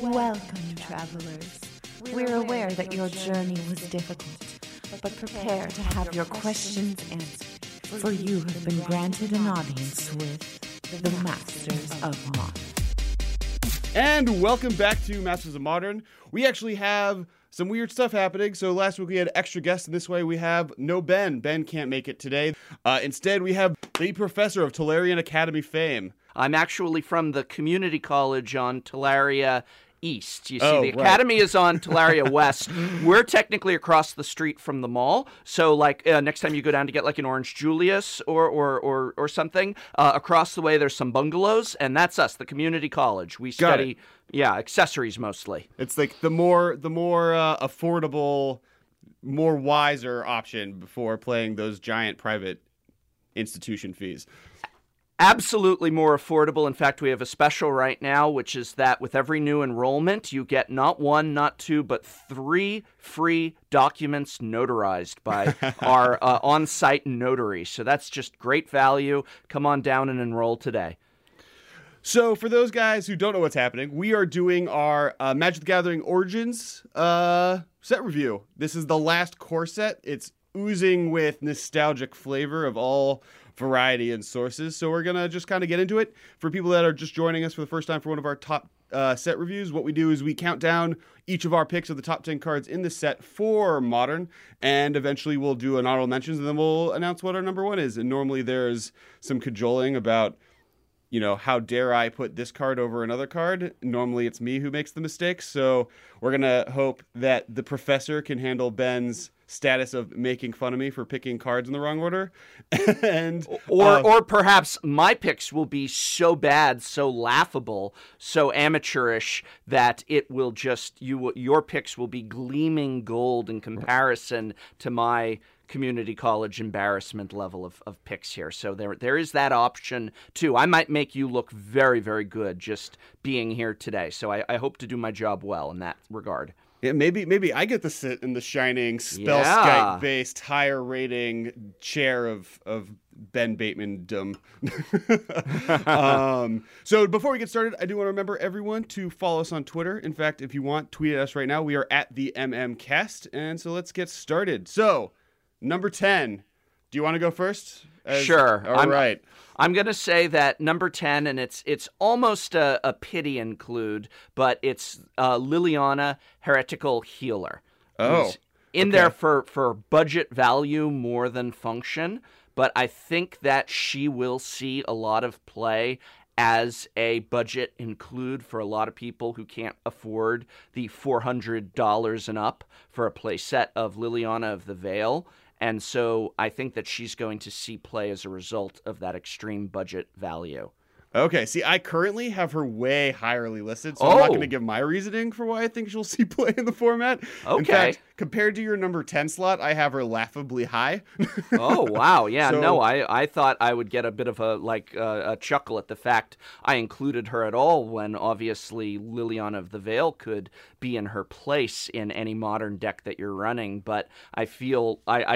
Welcome, travelers. We're aware that your journey was difficult, but prepare to have your questions answered, for you have been granted an audience with the Masters of Modern. And welcome back to Masters of Modern. We actually have some weird stuff happening. So last week we had extra guests, and this way we have no Ben. Ben can't make it today. Instead, we have the professor of Talarian Academy fame. I'm actually from the community college on Talaria East. You see, the academy is on Talaria West. We're technically across the street from the mall. So, like, next time you go down to get, like, an Orange Julius or something, across the way there's some bungalows, and that's us, the community college. We study, accessories mostly. It's, like, the more affordable, more wiser option before playing those giant private institution fees. Absolutely more affordable. In fact, we have a special right now, which is that with every new enrollment, you get not one, not two, but three free documents notarized by our on-site notary. So that's just great value. Come on down and enroll today. So for those guys who don't know what's happening, we are doing our Magic the Gathering Origins set review. This is the last core set. It's oozing with nostalgic flavor of all variety and sources, so we're gonna just kind of get into it. For people that are just joining us for the first time for one of our top set reviews, what we do is we count down each of our picks of the top 10 cards in the set for Modern, and eventually we'll do an honorable mentions, and then we'll announce what our number one is. And normally there's some cajoling about, you know, how dare I put this card over another card. Normally it's me who makes the mistake, so we're gonna hope that the professor can handle Ben's status of making fun of me for picking cards in the wrong order. or perhaps my picks will be so bad, so laughable, so amateurish that it will just, your picks will be gleaming gold in comparison to my community college embarrassment level of picks here. So there is that option too. I might make you look very, very good just being here today. So I hope to do my job well in that regard. Yeah, maybe I get to sit in the shining spell-skite-based higher rating chair of Ben Bateman-dom. So before we get started, I do want to remember everyone to follow us on Twitter. In fact, if you want, tweet at us right now. We are at the MMCast. And so let's get started. So number 10. Do you want to go first? Sure. All right. I'm going to say that number 10, and it's almost a pity include, but it's Liliana, Heretical Healer. There for budget value more than function, but I think that she will see a lot of play as a budget include for a lot of people who can't afford the $400 and up for a playset of Liliana of the Veil. And so I think that she's going to see play as a result of that extreme budget value. Okay. See, I currently have her way higherly listed, so I'm not going to give my reasoning for why I think she'll see play in the format. Okay. In fact, compared to your number 10 slot, I have her laughably high. Oh, wow. Yeah, so, no, I thought I would get a bit of a chuckle at the fact I included her at all when obviously Liliana of the Veil could be in her place in any modern deck that you're running. But I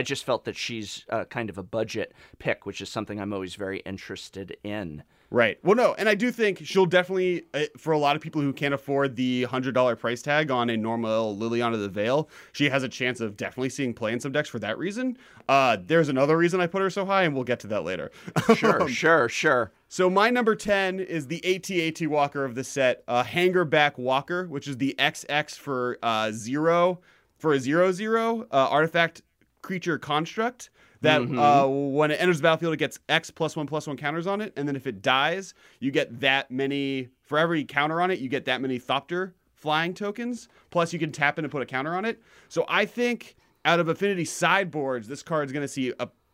just felt that she's kind of a budget pick, which is something I'm always very interested in. Right. Well, no, and I do think she'll definitely, for a lot of people who can't afford the $100 price tag on a normal Liliana of the Veil, she has a chance of definitely seeing play in some decks for that reason. There's another reason I put her so high, and we'll get to that later. Sure. So my number 10 is the AT-AT Walker of the set, Hangerback Walker, which is the XX for a 0/0 artifact creature construct. That when it enters the battlefield, it gets X +1/+1 counters on it. And then if it dies, you get that many, for every counter on it, you get that many Thopter flying tokens. Plus you can tap in and put a counter on it. So I think out of Affinity sideboards, this card is going to see,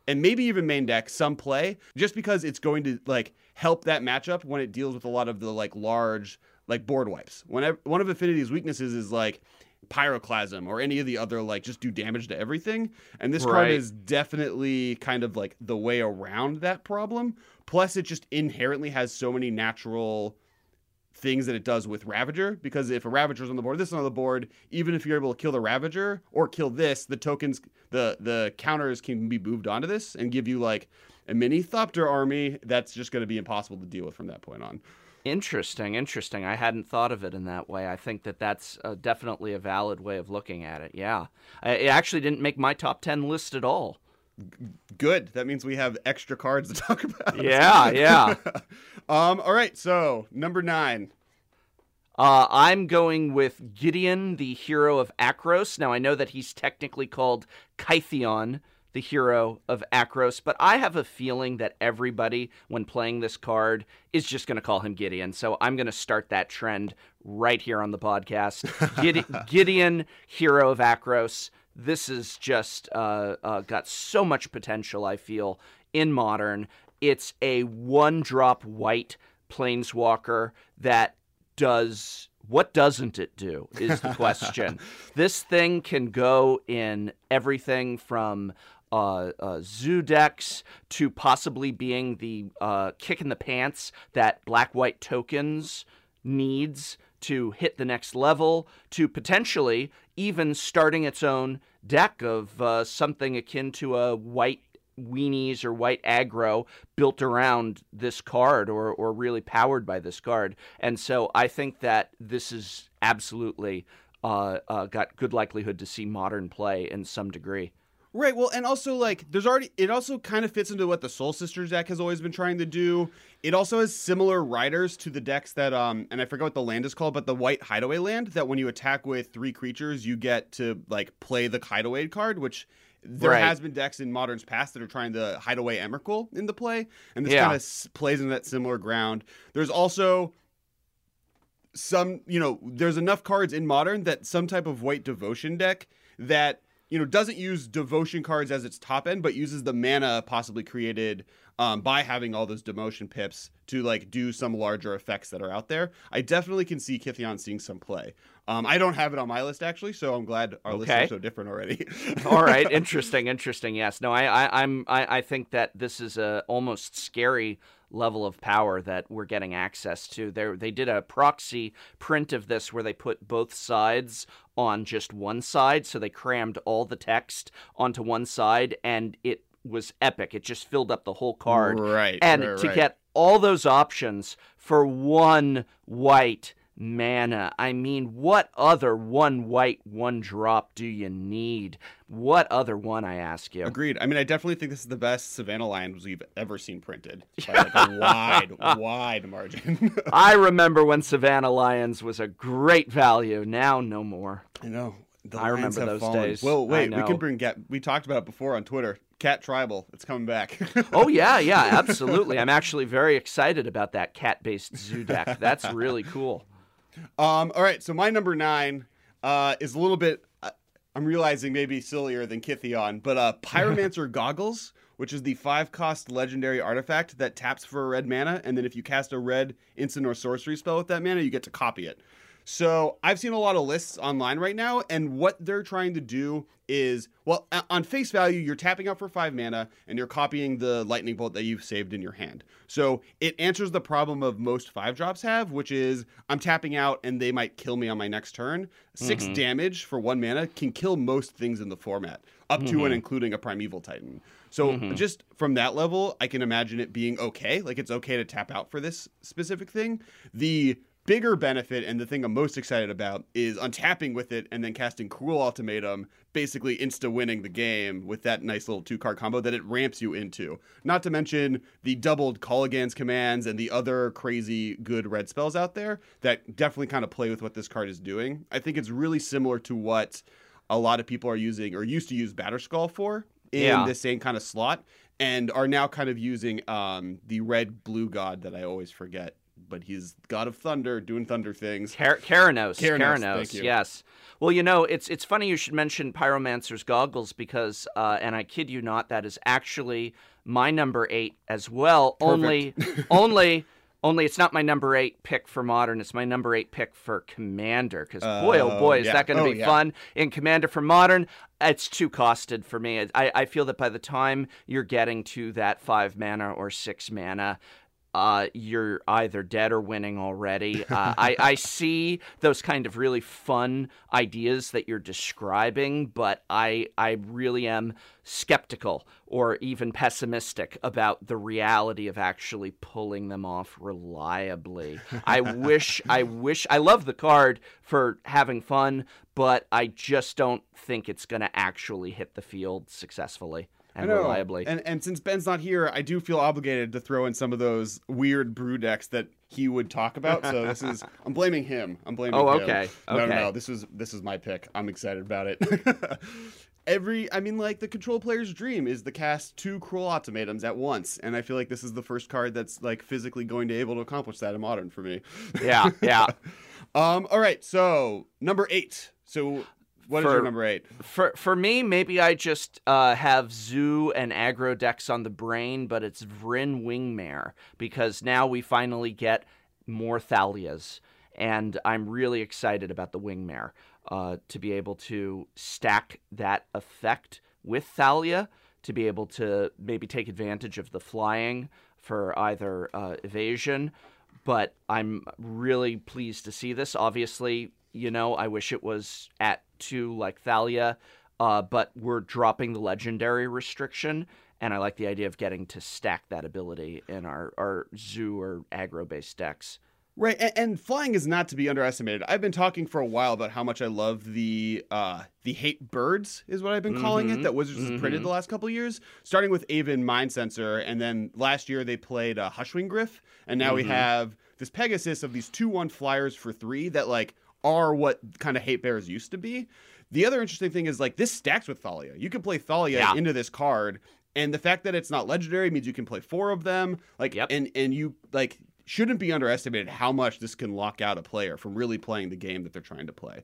and maybe even main deck, some play. Just because it's going to like help that matchup when it deals with a lot of the like large like board wipes. One of Affinity's weaknesses is like Pyroclasm or any of the other like just do damage to everything, and this card is definitely kind of like the way around that problem. Plus it just inherently has so many natural things that it does with Ravager, because if a Ravager is on the board, this is on the board, even if you're able to kill the Ravager or kill this, the tokens, the counters can be moved onto this and give you like a mini Thopter army that's just going to be impossible to deal with from that point on. Interesting, interesting. I hadn't thought of it in that way. I think that that's definitely a valid way of looking at it, yeah. It actually didn't make my top 10 list at all. Good. That means we have extra cards to talk about. Yeah, yeah. All right, so number 9. I'm going with Gideon, the hero of Akros. Now, I know that he's technically called Kytheon, the hero of Akros, but I have a feeling that everybody, when playing this card, is just going to call him Gideon. So I'm going to start that trend right here on the podcast. Gideon, hero of Akros. This is just got so much potential, I feel, in Modern. It's a one-drop white planeswalker that does... What doesn't it do is the question. This thing can go in everything from zoo decks to possibly being the kick in the pants that black-white tokens needs to hit the next level, to potentially even starting its own deck of something akin to a white weenies or white aggro built around this card, or really powered by this card. And so I think that this is absolutely got good likelihood to see Modern play in some degree. Right. Well, and also, like, there's already, it also kind of fits into what the Soul Sisters deck has always been trying to do. It also has similar riders to the decks that, and I forget what the land is called, but the white hideaway land that when you attack with 3 creatures, you get to, like, play the hideaway card, which... There right. has been decks in Modern's past that are trying to hide away Emrakul in the play, and this kind of plays in that similar ground. There's also some, you know, there's enough cards in Modern that some type of white devotion deck that, you know, doesn't use devotion cards as its top end, but uses the mana possibly created by having all those demotion pips to, like, do some larger effects that are out there. I definitely can see Kytheon seeing some play. I don't have it on my list, actually, so I'm glad our list is so different already. All right. Interesting. Interesting. Yes. No, I think that this is a almost scary level of power that we're getting access to. They did a proxy print of this where they put both sides on just one side, so they crammed all the text onto one side, and it was epic. It just filled up the whole card. Right. And to get all those options for one white mana. I mean, what other one white, one drop do you need? What other one, I ask you? Agreed. I mean, I definitely think this is the best Savannah Lions we've ever seen printed by, like, a wide margin. I remember when Savannah Lions was a great value. Now, no more. I know. I remember those days. Well, wait, we can bring Cat. We talked about it before on Twitter. Cat Tribal, it's coming back. Oh, yeah, absolutely. I'm actually very excited about that cat-based zoo deck. That's really cool. All right, so my number 9 is a little bit, I'm realizing, maybe sillier than Kytheon, but Pyromancer Goggles, which is the 5-cost legendary artifact that taps for a red mana, and then if you cast a red instant or sorcery spell with that mana, you get to copy it. So I've seen a lot of lists online right now, and what they're trying to do is, well, on face value, you're tapping out for 5 mana, and you're copying the lightning bolt that you've saved in your hand. So it answers the problem of most 5-drops have, which is I'm tapping out, and they might kill me on my next turn. 6 damage for 1 mana can kill most things in the format, up to and including a Primeval Titan. So just from that level, I can imagine it being okay. Like, it's okay to tap out for this specific thing. The bigger benefit, and the thing I'm most excited about, is untapping with it and then casting Cruel Ultimatum, basically insta-winning the game with that nice little 2-card combo that it ramps you into. Not to mention the doubled Kolaghan's Commands and the other crazy good red spells out there that definitely kind of play with what this card is doing. I think it's really similar to what a lot of people are using, or used to use, Batterskull for in the same kind of slot, and are now kind of using the red-blue god that I always forget. But he's god of thunder, doing thunder things. Keranos, thank you. Yes. Well, you know, it's funny you should mention Pyromancer's Goggles because, and I kid you not, that is actually my number 8 as well. Perfect. Only it's not my number 8 pick for Modern. It's my number 8 pick for Commander, because boy, oh boy, is that going to be fun in Commander for Modern. It's too costed for me. I feel that by the time you're getting to that 5 mana or 6 mana, you're either dead or winning already. I see those kind of really fun ideas that you're describing, but I really am skeptical or even pessimistic about the reality of actually pulling them off reliably. I wish I love the card for having fun, but I just don't think it's going to actually hit the field successfully. And I know. Reliably. And since Ben's not here, I do feel obligated to throw in some of those weird brew decks that he would talk about. So this is I'm blaming him. Oh, okay. No. This is my pick. I'm excited about it. The control player's dream is to cast 2 Cruel Ultimatums at once, and I feel like this is the first card that's like physically going to able to accomplish that in Modern for me. Yeah. All right. So number 8. So. What is your number 8? For me, maybe I just have Zoo and Aggro decks on the brain, but it's Vrynn Wingmare, because now we finally get more Thalias, and I'm really excited about the Wingmare to be able to stack that effect with Thalia, to be able to maybe take advantage of the flying for either evasion, but I'm really pleased to see this. Obviously, I wish it was at 2 like Thalia, but we're dropping the legendary restriction, and I like the idea of getting to stack that ability in our Zoo or aggro-based decks. Right, and flying is not to be underestimated. I've been talking for a while about how much I love the hate birds, is what I've been calling it, that Wizards has printed the last couple of years, starting with Aven Mind Sensor, and then last year they played Hushwing Griff, and now we have this Pegasus of these 2/1 flyers for 3 that, like, are what kind of hate bears used to be. The other interesting thing is, like, this stacks with Thalia. You can play Thalia into this card, and the fact that it's not legendary means you can play 4 of them. Like, and you like shouldn't be underestimated how much this can lock out a player from really playing the game that they're trying to play.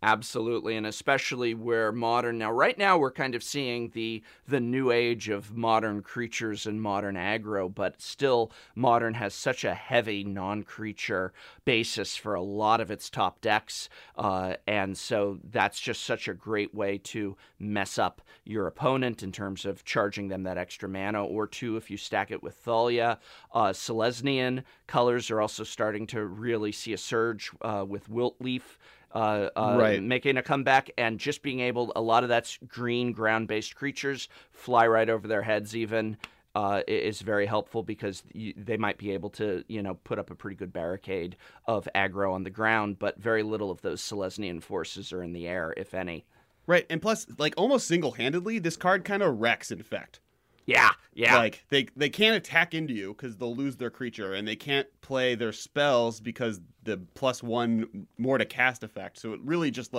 Absolutely, and especially where Modern now. Right now, we're kind of seeing the new age of Modern creatures and Modern aggro, but still, Modern has such a heavy non-creature basis for a lot of its top decks, and so that's just such a great way to mess up your opponent in terms of charging them that extra mana or 2 if you stack it with Thalia. Selesnian colors are also starting to really see a surge with Wiltleaf. Making a comeback, and just being able, a lot of that's green ground-based creatures fly right over their heads even is very helpful, because they might be able to put up a pretty good barricade of aggro on the ground, but very little of those Selesnian forces are in the air, if any. Right, and plus, like, almost single-handedly, this card kind of wrecks Infect. Yeah. Like, they can't attack into you because they'll lose their creature, and they can't play their spells because the +1 more to cast effect. So it really just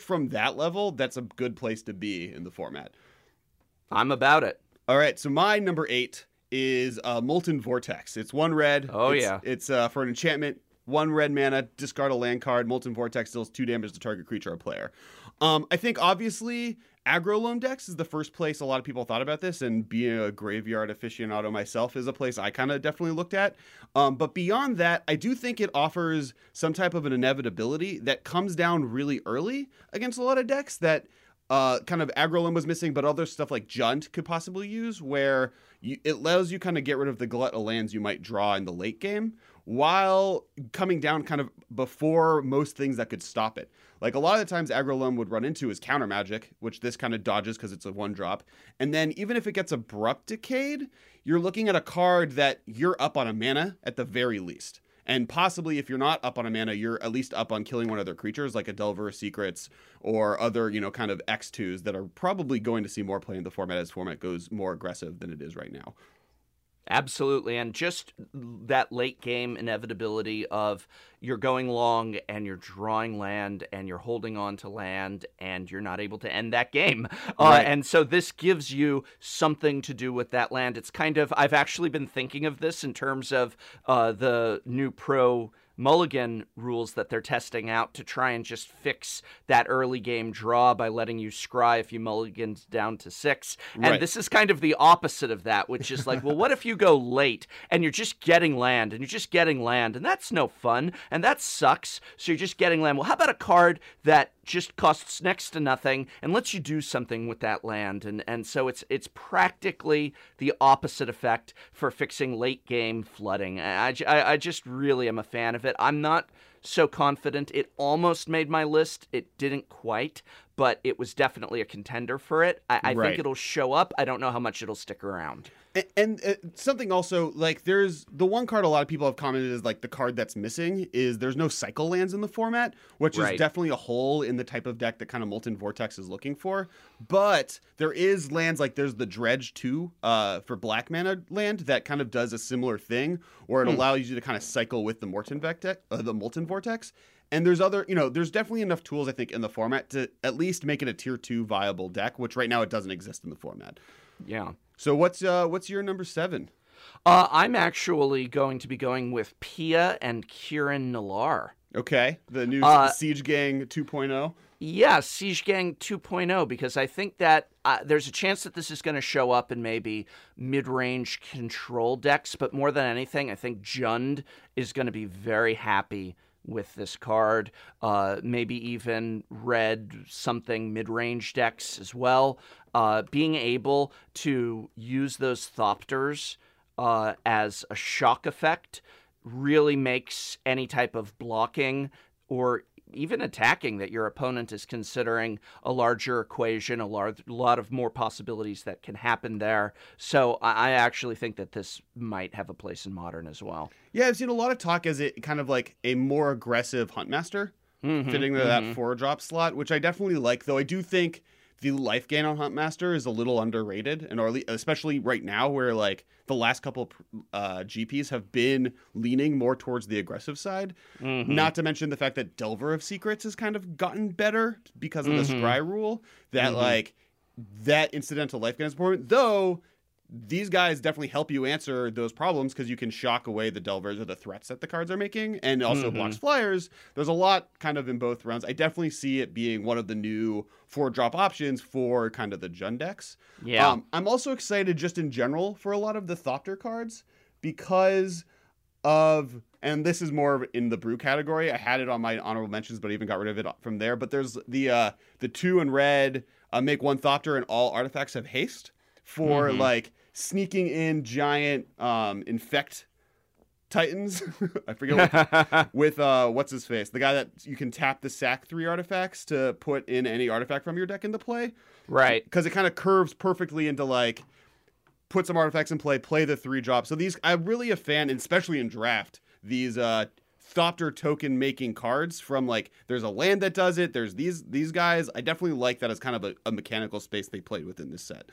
from that level, that's a good place to be in the format. I'm about it. All right, so my number 8 is Molten Vortex. It's 1 red. It's for an enchantment. 1 red mana, discard a land card. Molten Vortex deals 2 damage to target creature or player. I think, obviously, aggro loam decks is the first place a lot of people thought about this, and being a graveyard aficionado myself is a place I kind of definitely looked at. But beyond that, I do think it offers some type of an inevitability that comes down really early against a lot of decks that kind of aggro loam was missing, but other stuff like Junt could possibly use, where it allows you kind of get rid of the glut of lands you might draw in the late game, while coming down kind of before most things that could stop it. Like, a lot of the times aggro loam would run into is counter magic, which this kind of dodges because it's a 1-drop. And then even if it gets Abrupt Decayed, you're looking at a card that you're up on a mana at the very least. And possibly if you're not up on a mana, you're at least up on killing one of their creatures, like a Delver of Secrets or other, kind of X2s that are probably going to see more play in the format as format goes more aggressive than it is right now. Absolutely, and just that late game inevitability of you're going long and you're drawing land and you're holding on to land and you're not able to end that game. Right. And so this gives you something to do with that land. It's kind of, I've actually been thinking of this in terms of the new pro mulligan rules that they're testing out to try and just fix that early game draw by letting you scry if you mulliganed down to 6. And right. This is kind of the opposite of that, which is like, well, what if you go late and you're just getting land and you're just getting land, and that's no fun and that sucks. So you're just getting land. Well, how about a card that just costs next to nothing and lets you do something with that land? And so it's practically the opposite effect for fixing late game flooding. I just really am a fan of it. I'm not so confident. It almost made my list. It didn't quite, but it was definitely a contender for it. I right. think it'll show up. I don't know how much it'll stick around. And something also, like, there's the one card a lot of people have commented is, like, the card that's missing is there's no cycle lands in the format, which right. is definitely a hole in the type of deck that kind of Molten Vortex is looking for. But there is lands, like there's the Dredge 2 for black mana land that kind of does a similar thing, where it allows you to kind of cycle with the Molten Vortex. And there's other, you know, there's definitely enough tools, I think, in the format to at least make it a tier 2 viable deck, which right now it doesn't exist in the format. Yeah. So what's your number 7? I'm actually going to be going with Pia and Kieran Nalar. Okay, the new Siege Gang 2.0. Yeah, Siege Gang 2.0, because I think that there's a chance that this is going to show up in maybe mid-range control decks, but more than anything, I think Jund is going to be very happy with this card, maybe even red something mid-range decks as well. Being able to use those Thopters as a shock effect really makes any type of blocking or even attacking that your opponent is considering a larger equation, a lot of more possibilities that can happen there. So I actually think that this might have a place in Modern as well. Yeah, I've seen a lot of talk as it kind of like a more aggressive Huntmaster, fitting into that 4-drop slot, which I definitely like, though I do think the life gain on Huntmaster is a little underrated, and especially right now where like the last couple GPs have been leaning more towards the aggressive side. Not to mention the fact that Delver of Secrets has kind of gotten better because of the scry rule. That like that incidental life gain is important, though. These guys definitely help you answer those problems because you can shock away the Delvers or the threats that the cards are making, and also blocks flyers. There's a lot kind of in both rounds. I definitely see it being one of the new 4-drop options for kind of the Jund decks. Yeah. I'm also excited just in general for a lot of the Thopter cards because of, and this is more in the brew category. I had it on my honorable mentions, but I even got rid of it from there. But there's the 2 and red, make 1 Thopter and all artifacts have haste for like sneaking in giant infect titans. I forget what, with what's his face, the guy that you can tap the sack 3 artifacts to put in any artifact from your deck into play, right? Because it kind of curves perfectly into like put some artifacts in play the 3-drop. So these, I'm really a fan, especially in draft, these Thopter token making cards from like there's a land that does it, there's these guys. I definitely like that as kind of a mechanical space they played within this set.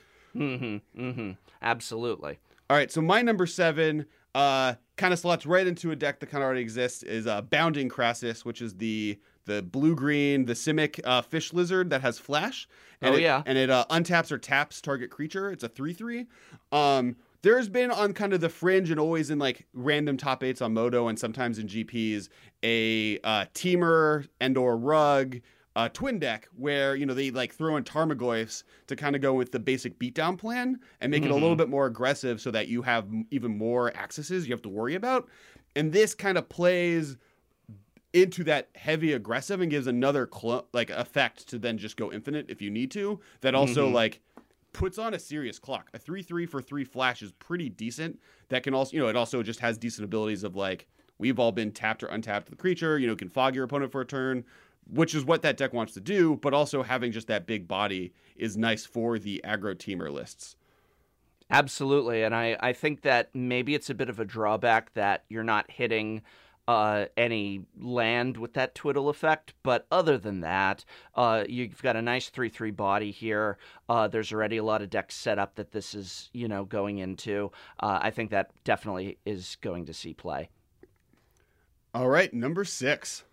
Absolutely. All right, so my number 7 kind of slots right into a deck that kind of already exists, is Bounding Crassus, which is the blue-green, the Simic fish lizard that has flash. And it untaps or taps target creature. It's a 3/3. There's been on kind of the fringe and always in like random top 8s on Modo and sometimes in GPs, a Temur and or Rug twin deck where, you know, they like throw in Tarmogoyfs to kind of go with the basic beatdown plan and make it a little bit more aggressive so that you have even more accesses you have to worry about. And this kind of plays into that heavy aggressive and gives another like effect to then just go infinite if you need to. That also like puts on a serious clock. A 3/3 for 3 flash is pretty decent. That can also, you know, it also just has decent abilities of like, we've all been tapped or untapped the creature, you know, can fog your opponent for a turn, which is what that deck wants to do, but also having just that big body is nice for the aggro teamer lists. Absolutely, and I think that maybe it's a bit of a drawback that you're not hitting any land with that twiddle effect, but other than that, you've got a nice 3/3 body here. There's already a lot of decks set up that this is, you know, going into. I think that definitely is going to see play. All right, number 6.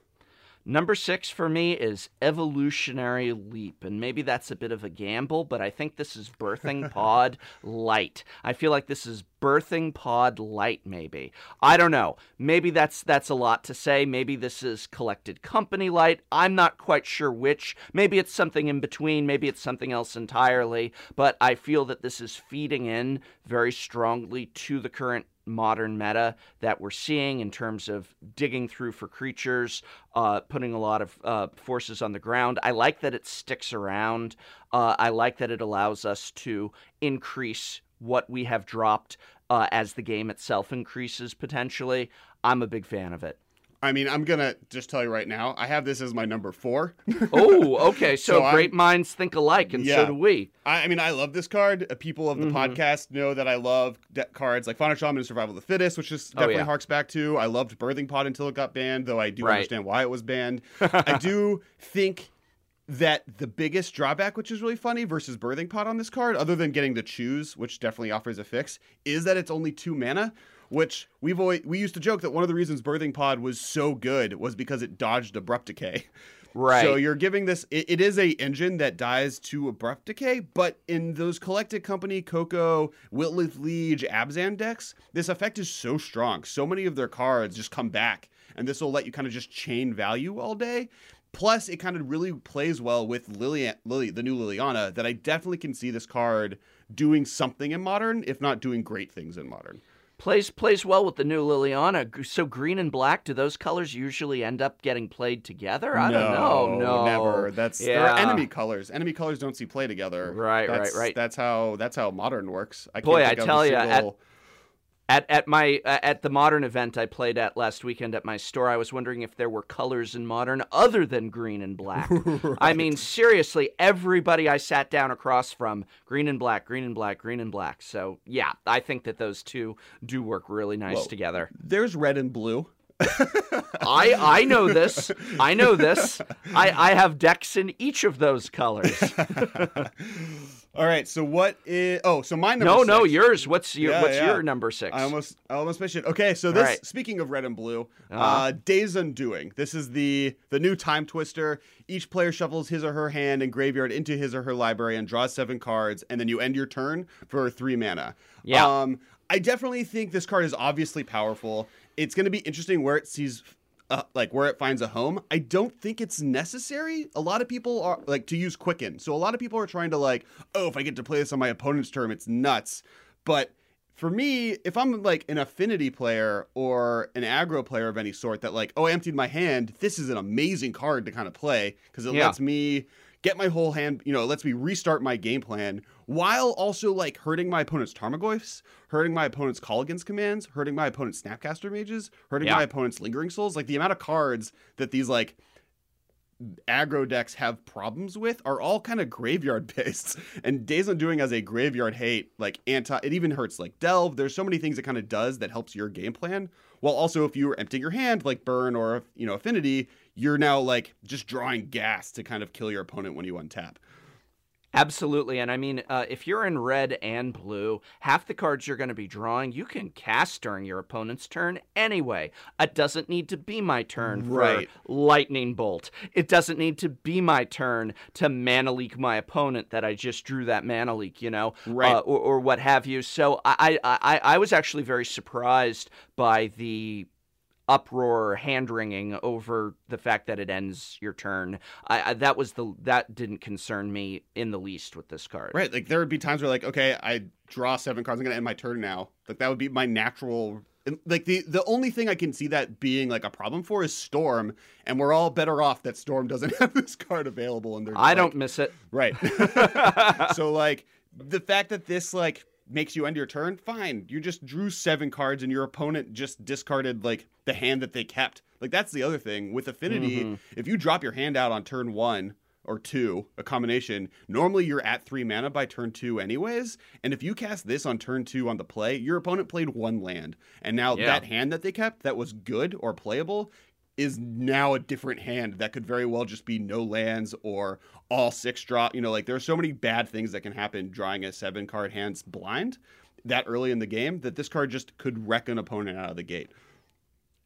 Number 6 for me is Evolutionary Leap, and maybe that's a bit of a gamble, but I think this is Birthing Pod Light. I feel like this is Birthing Pod Light, maybe. I don't know. Maybe that's a lot to say. Maybe this is Collected Company Light. I'm not quite sure which. Maybe it's something in between. Maybe it's something else entirely, but I feel that this is feeding in very strongly to the current modern meta that we're seeing in terms of digging through for creatures, putting a lot of forces on the ground. I like that it sticks around. I like that it allows us to increase what we have dropped as the game itself increases potentially. I'm a big fan of it. I mean, I'm going to just tell you right now, I have this as my number 4. Oh, okay. So great minds think alike, and yeah. So do we. I mean, I love this card. People of the podcast know that I love cards like Final Shaman and Survival of the Fittest, which just definitely harks back to. I loved Birthing Pod until it got banned, though I do understand why it was banned. I do think that the biggest drawback, which is really funny, versus Birthing Pod on this card, other than getting to choose, which definitely offers a fix, is that it's only 2 mana. Which we used to joke that one of the reasons Birthing Pod was so good was because it dodged Abrupt Decay. Right. So you're giving this, it is a engine that dies to Abrupt Decay, but in those Collected Company, Coco, Wiltleaf Liege, Abzan decks, this effect is so strong. So many of their cards just come back, and this will let you kind of just chain value all day. Plus, it kind of really plays well with the new Liliana, that I definitely can see this card doing something in Modern, if not doing great things in Modern. Plays well with the new Liliana. So green and black, do those colors usually end up getting played together? I don't know. No, never. They're enemy colors. Enemy colors don't see play together. Right. That's how Modern works. At the Modern event I played at last weekend at my store, I was wondering if there were colors in Modern other than green and black. Right. I mean, seriously, everybody I sat down across from, green and black, green and black, green and black. So, yeah, I think that those two do work really nice together. There's red and blue. I know this. I have decks in each of those colors. All right, so what is... Oh, so my number six. No, yours. What's your number 6? I almost missed it. Okay, so this, speaking of red and blue, Day's Undoing. This is the new time twister. Each player shuffles his or her hand and graveyard into his or her library and draws 7 cards, and then you end your turn for 3 mana. Yeah. I definitely think this card is obviously powerful. It's going to be interesting where it sees... where it finds a home. I don't think it's necessary. A lot of people are like to use Quicken. So a lot of people are trying to if I get to play this on my opponent's turn, it's nuts. But for me, if I'm like an affinity player or an aggro player of any sort that I emptied my hand, this is an amazing card to kind of play because it lets me get my whole hand, it lets me restart my game plan while also hurting my opponent's Tarmogoyfs, hurting my opponent's Kolaghan's Commands, hurting my opponent's Snapcaster Mages, hurting my opponent's Lingering Souls. The amount of cards that these aggro decks have problems with are all kind of graveyard based. And Days Undoing as a graveyard hate, it even hurts Delve. There's so many things it kind of does that helps your game plan. While also if you were emptying your hand Burn or Affinity, you're now just drawing gas to kind of kill your opponent when you untap. Absolutely, and I mean, if you're in red and blue, half the cards you're going to be drawing, you can cast during your opponent's turn anyway. It doesn't need to be my turn for Lightning Bolt. It doesn't need to be my turn to mana leak my opponent that I just drew that mana leak, or what have you. So I was actually very surprised by the uproar, hand-wringing over the fact that it ends your turn. That didn't concern me in the least with this card. Right, there would be times where okay, I draw 7 cards, I'm gonna end my turn now. That would be my natural. The only thing I can see that being a problem for is Storm, and we're all better off that Storm doesn't have this card available. And I don't miss it. Right. So the fact that this makes you end your turn, fine. You just drew 7 cards and your opponent just discarded the hand that they kept. That's the other thing. With Affinity, if you drop your hand out on turn 1 or 2, a combination, normally you're at 3 mana by turn 2 anyways. And if you cast this on turn 2 on the play, your opponent played 1 land. And now that hand that they kept that was good or playable is now a different hand that could very well just be no lands or all 6 draw. There are so many bad things that can happen drawing a 7 card hand blind that early in the game that this card just could wreck an opponent out of the gate.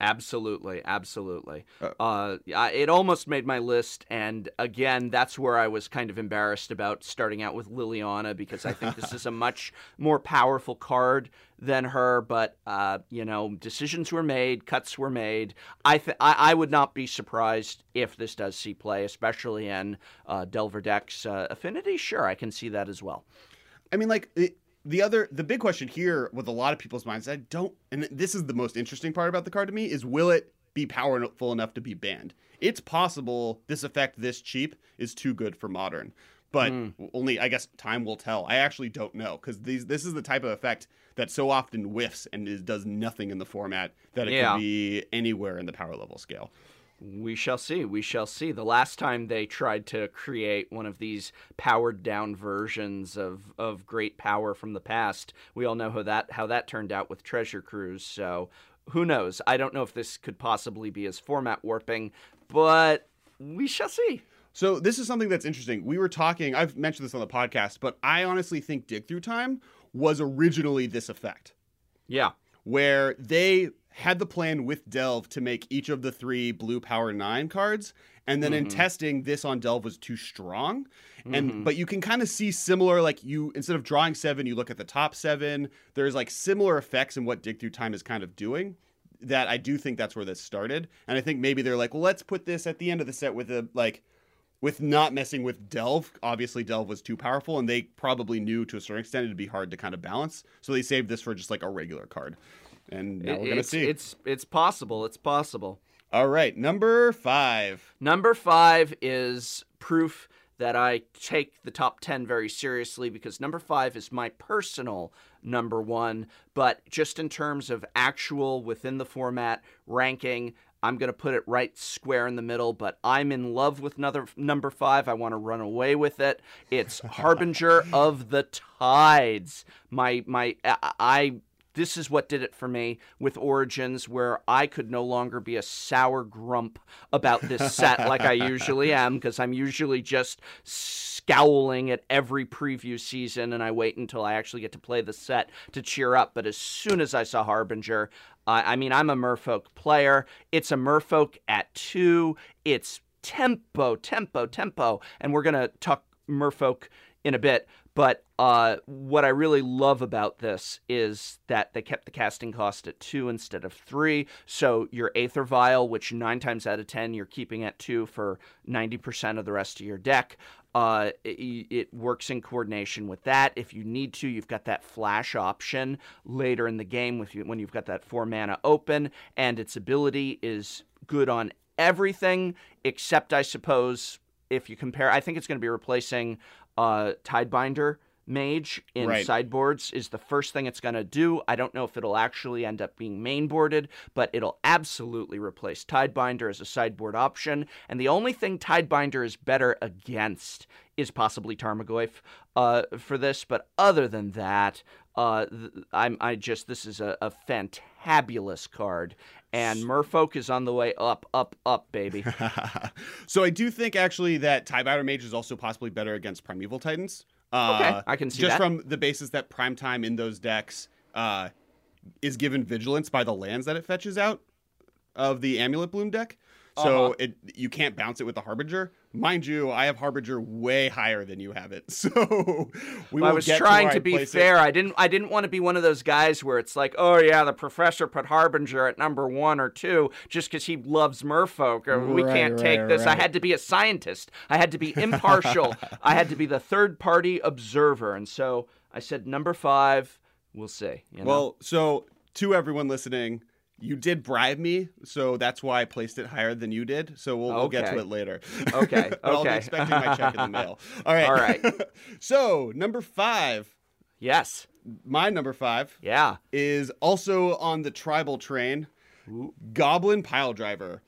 Absolutely, absolutely. It almost made my list, and again, that's where I was kind of embarrassed about starting out with Liliana, because I think this is a much more powerful card than her, but, you know, decisions were made, cuts were made. I would not be surprised if this does see play, especially in Delver decks. Affinity, sure, I can see that as well. I mean, like... The big question here with a lot of people's minds, and this is the most interesting part about the card to me, is will it be powerful enough to be banned? It's possible this effect this cheap is too good for Modern, but only, I guess, time will tell. I actually don't know, because this is the type of effect that so often whiffs and does nothing in the format that it can be anywhere in the power level scale. We shall see. We shall see. The last time they tried to create one of these powered-down versions of great power from the past, we all know how that turned out with Treasure Cruise, so who knows? I don't know if this could possibly be as format warping, but we shall see. So this is something that's interesting. We were talking, I've mentioned this on the podcast, but I honestly think Dig Through Time was originally this effect. Yeah. Where they... had the plan with Delve to make each of the three blue power 9 cards. And then in testing, this on Delve was too strong. But you can kind of see similar, like you, instead of drawing 7, you look at the top 7. There's like similar effects in what Dig Through Time is kind of doing, that I do think that's where this started. And I think maybe they're like, well, let's put this at the end of the set with a, like, with not messing with Delve. Obviously Delve was too powerful and they probably knew to a certain extent it'd be hard to kind of balance. So they saved this for just like a regular card. And now we're going to see. It's possible. It's possible. All right. Number 5. Number 5 is proof that I take the top 10 very seriously, because number 5 is my personal number 1. But just in terms of actual within the format ranking, I'm going to put it right square in the middle, but I'm in love with number 5. I want to run away with it. It's Harbinger of the Tides. This is what did it for me with Origins, where I could no longer be a sour grump about this set like I usually am, because I'm usually just scowling at every preview season, and I wait until I actually get to play the set to cheer up. But as soon as I saw Harbinger, I mean, I'm a Merfolk player. It's a Merfolk at 2. It's tempo. And we're going to talk Merfolk in a bit. But what I really love about this is that they kept the casting cost at 2 instead of 3. So your Aether Vial, which 9 times out of 10 you're keeping at 2 for 90% of the rest of your deck, it works in coordination with that. If you need to, you've got that flash option later in the game when you've got that 4 mana open, and its ability is good on everything except, I suppose, if you compare, I think it's going to be replacing... Tidebinder Mage in sideboards is the first thing it's going to do. I don't know if it'll actually end up being mainboarded, but it'll absolutely replace Tidebinder as a sideboard option. And the only thing Tidebinder is better against is possibly Tarmogoyf for this. But other than that, this is a fantabulous card. And Merfolk is on the way up, up, up, baby. So I do think, actually, that Tidebinder Mage is also possibly better against Primeval Titans. Okay, I can see that. Just from the basis that Primetime in those decks is given vigilance by the lands that it fetches out of the Amulet Bloom deck. So you can't bounce it with the Harbinger. Mind you, I have Harbinger way higher than you have it. So I was trying to be fair. I didn't want to be one of those guys where it's like, oh yeah, the professor put Harbinger at number 1 or 2 just because he loves Merfolk, or we can't take this. I had to be a scientist. I had to be impartial. I had to be the third party observer. And so I said number 5. We'll see. You know? Well, so to everyone listening, you did bribe me, so that's why I placed it higher than you did. So we'll get to it later. Okay. But I'll be expecting my check in the mail. All right. So number 5. Yes. My number 5. Yeah. Is also on the tribal train. Ooh. Goblin Piledriver.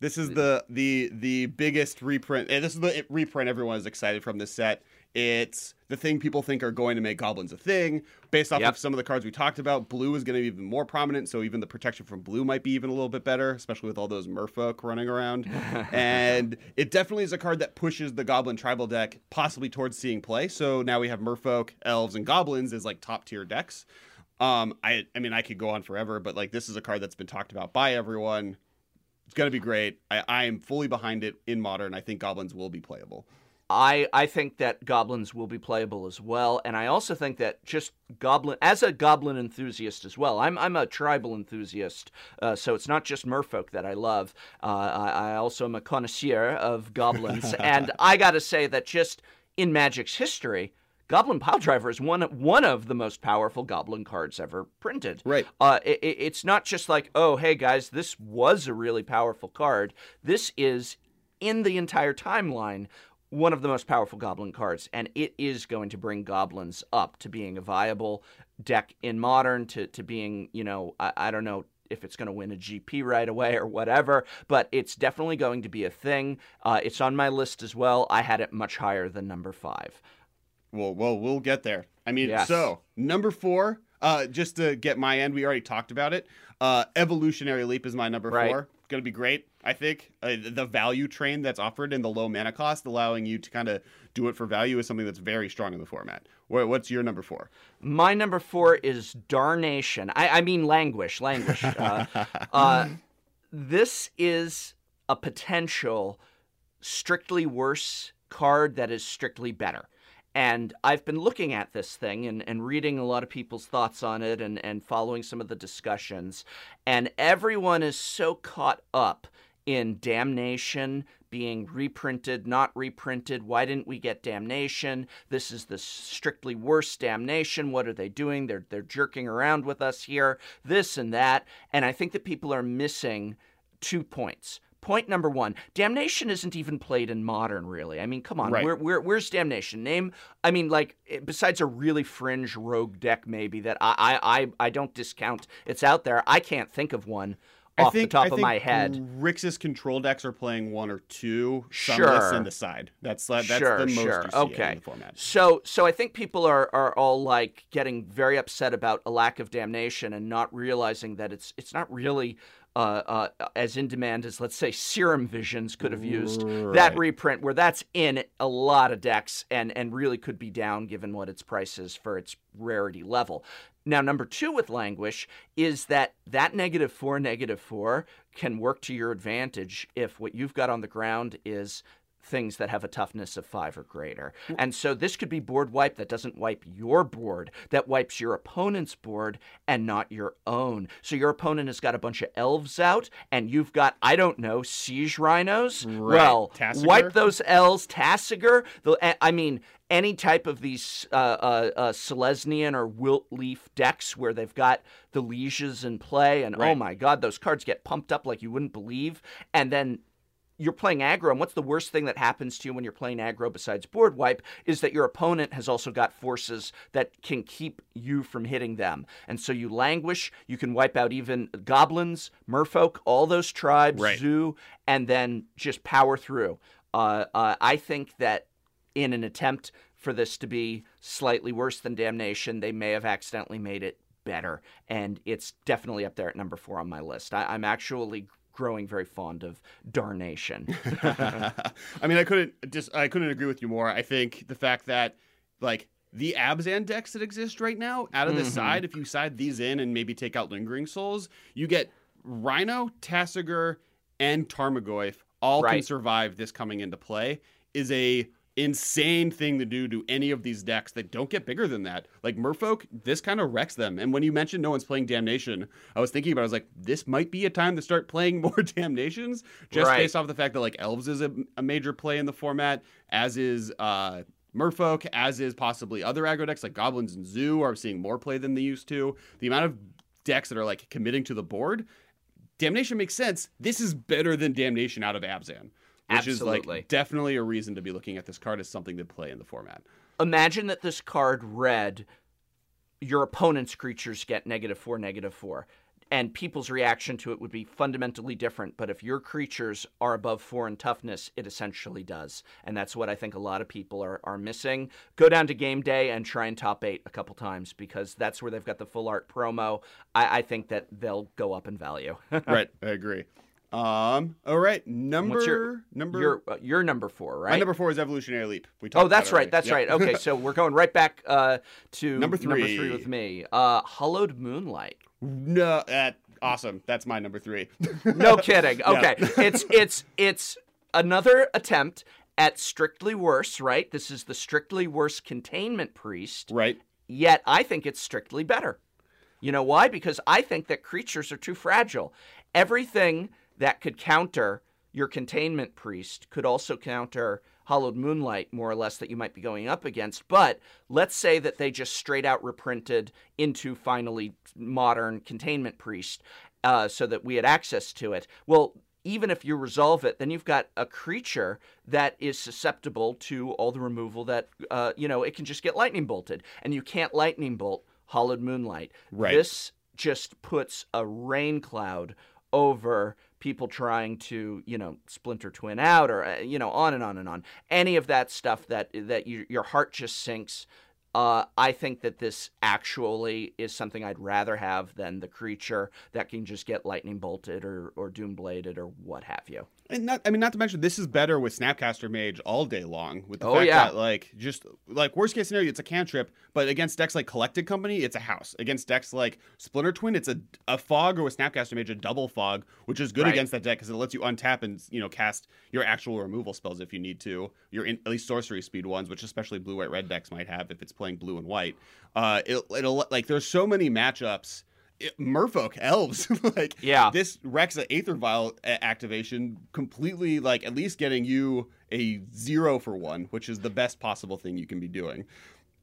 This is the biggest reprint. And this is the reprint everyone is excited from this set. It's the thing people think are going to make goblins a thing. Based off of some of the cards we talked about, blue is going to be even more prominent, so even the protection from blue might be even a little bit better, especially with all those Merfolk running around. And it definitely is a card that pushes the Goblin Tribal deck possibly towards seeing play. So now we have Merfolk, Elves, and Goblins as like top tier decks. I mean, I could go on forever, but like, this is a card that's been talked about by everyone. It's going to be great. I am fully behind it in Modern. I think Goblins will be playable. I think that Goblins will be playable as well, and I also think that just Goblin, as a Goblin enthusiast as well, I'm a tribal enthusiast, so it's not just Merfolk that I love. I also am a connoisseur of Goblins, and I gotta say that just in Magic's history, Goblin Piledriver is one of the most powerful Goblin cards ever printed. Right. It's not just like, oh, hey, guys, this was a really powerful card. This is, in the entire timeline, one of the most powerful Goblin cards, and it is going to bring Goblins up to being a viable deck in Modern, to being, you know, I don't know if it's going to win a GP right away or whatever, but it's definitely going to be a thing. It's on my list as well. I had it much higher than number 5. Well, we'll get there. I mean, yes. So, number 4, just to get my end, we already talked about it. Evolutionary Leap is my number 4. Going to be great, I think. The value train that's offered and the low mana cost, allowing you to kind of do it for value, is something that's very strong in the format. What's your number 4? My number 4 is Darnation. I mean, Languish. This is a potential strictly worse card that is strictly better. And I've been looking at this thing and reading a lot of people's thoughts on it and following some of the discussions. And everyone is so caught up in Damnation being reprinted, not reprinted. Why didn't we get Damnation? This is the strictly worse Damnation. What are they doing? They're jerking around with us here, this and that. And I think that people are missing 2 points. Point number 1, Damnation isn't even played in Modern, really. I mean, come on, where's Damnation? I mean, like, besides a really fringe rogue deck, maybe, that I don't discount. It's out there. I can't think of one off the top of my head. Rix's control decks are playing 1 or 2. Sunless in the side. That's the most you see in the format. So I think people are all like getting very upset about a lack of Damnation and not realizing that it's not really as in demand as, let's say, Serum Visions could have used. That reprint, where that's in a lot of decks and really could be down given what its price is for its rarity level. Now, number 2 with Languish is that -4/-4 can work to your advantage if what you've got on the ground is things that have a toughness of 5 or greater. And so this could be board wipe that doesn't wipe your board, that wipes your opponent's board and not your own. So your opponent has got a bunch of elves out and you've got, I don't know, siege rhinos. Right. Well, Tassiger? Wipe those elves, Tassiger. I mean, any type of these Selesnian or Wiltleaf decks where they've got the lieges in play and oh my God, those cards get pumped up like you wouldn't believe. And then you're playing aggro, and what's the worst thing that happens to you when you're playing aggro besides board wipe is that your opponent has also got forces that can keep you from hitting them. And so you Languish, you can wipe out even Goblins, Merfolk, all those tribes, Zoo, and then just power through. I think that in an attempt for this to be slightly worse than Damnation, they may have accidentally made it better, and it's definitely up there at number 4 on my list. I'm actually growing very fond of Darnation. I mean, I couldn't agree with you more. I think the fact that, like, the Abzan decks that exist right now, out of the side, if you side these in and maybe take out Lingering Souls, you get Rhino, Tassiger, and Tarmogoyf all can survive this coming into play, is a insane thing to do to any of these decks that don't get bigger than that. Like Merfolk, this kind of wrecks them. And when you mentioned no one's playing Damnation, I was thinking about it. I was like, this might be a time to start playing more Damnations, just based off the fact that, like, Elves is a major play in the format, as is Merfolk, as is possibly other aggro decks like Goblins and Zoo are seeing more play than they used to. The amount of decks that are, like, committing to the board, Damnation makes sense. This is better than Damnation out of Abzan. Which is, like, definitely a reason to be looking at this card as something to play in the format. Imagine that this card read, your opponent's creatures get -4/-4, and people's reaction to it would be fundamentally different. But if your creatures are above 4 in toughness, it essentially does. And that's what I think a lot of people are missing. Go down to game day and try and top 8 a couple times, because that's where they've got the full art promo. I think that they'll go up in value. Right, I agree. All right. Your number four, right? My number four is Evolutionary Leap. We talked about that already. That's right. Okay, so we're going right back to number three with me. Hallowed Moonlight. No, awesome. That's my number three. No kidding. Okay, yeah. It's another attempt at Strictly Worse, right? This is the Strictly Worse Containment Priest. Right. Yet I think it's strictly better. You know why? Because I think that creatures are too fragile. Everything that could counter your Containment Priest could also counter Hallowed Moonlight, more or less, that you might be going up against. But let's say that they just straight out reprinted into finally modern Containment Priest so that we had access to it. Well, even if you resolve it, then you've got a creature that is susceptible to all the removal that, you know, it can just get lightning bolted. And you can't lightning bolt Hallowed Moonlight. Right. This just puts a rain cloud over people trying to, you know, Splinter Twin out or, you know, on and on and on. Any of that stuff that your heart just sinks. I think that this actually is something I'd rather have than the creature that can just get lightning bolted or doom bladed or what have you. And not to mention, this is better with Snapcaster Mage all day long. With the fact that, like worst case scenario, it's a cantrip. But against decks like Collected Company, it's a house. Against decks like Splinter Twin, it's a fog, or with Snapcaster Mage, a double fog, which is good against that deck because it lets you untap and, you know, cast your actual removal spells if you need to. Your at least sorcery speed ones, which especially blue, white, red decks might have if it's playing blue and white. It'll like, there's so many matchups. Merfolk elves, like, yeah, this wrecks an Aether Vial activation completely, like, at least getting you a 0/1, which is the best possible thing you can be doing.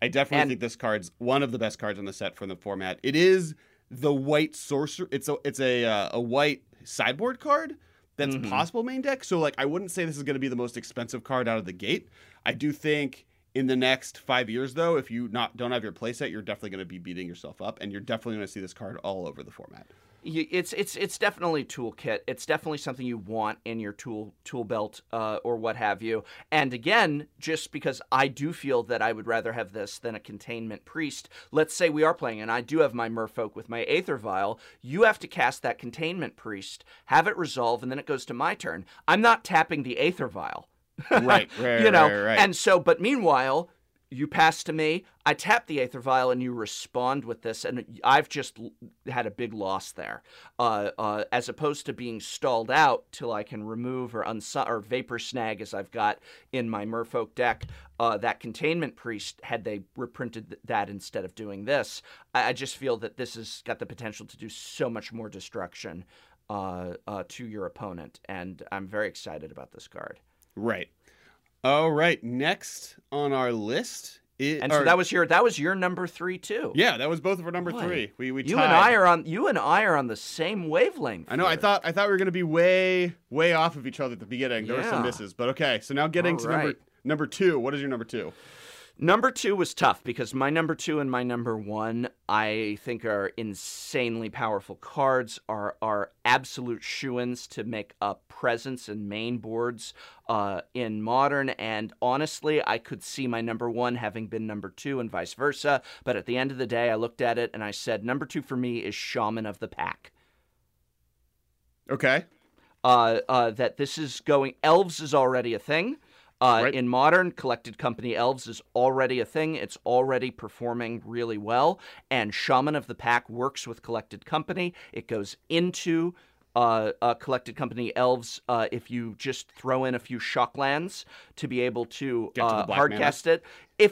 I definitely think this card's one of the best cards on the set for the format. It is the white sorcerer. It's a white sideboard card that's possible main deck. So, like, I wouldn't say this is going to be the most expensive card out of the gate. I do think in the next 5 years, though, if you don't have your playset, you're definitely going to be beating yourself up, and you're definitely going to see this card all over the format. It's definitely toolkit. It's definitely something you want in your tool belt or what have you. And again, just because I do feel that I would rather have this than a Containment Priest, let's say we are playing and I do have my Merfolk with my Aether Vial, you have to cast that Containment Priest, have it resolve, and then it goes to my turn. I'm not tapping the Aether Vial. Right. And so, but meanwhile, you pass to me, I tap the Aether Vial, and you respond with this, and I've just had a big loss there, as opposed to being stalled out till I can remove or Vapor Snag, as I've got in my Merfolk deck, that Containment Priest, had they reprinted that instead of doing this. I just feel that this has got the potential to do so much more destruction to your opponent, and I'm very excited about this card. Right. All right. Next on our list is, and so that was your number three too. Yeah, that was both of our number three. We you tied. You and I are on the same wavelength. I know. Here. I thought we were going to be way off of each other at the beginning. There were some misses, but okay. So now getting to number two. What is your number two? Number two was tough because my number two and my number one, I think, are insanely powerful cards, are absolute shoo-ins to make a presence in main boards in Modern. And honestly, I could see my number one having been number two and vice versa. But at the end of the day, I looked at it and I said, number two for me is Shaman of the Pack. Okay. That this is going... Elves is already a thing. In Modern, Collected Company Elves is already a thing. It's already performing really well. And Shaman of the Pack works with Collected Company. It goes into Collected Company Elves if you just throw in a few shocklands to be able to hardcast it.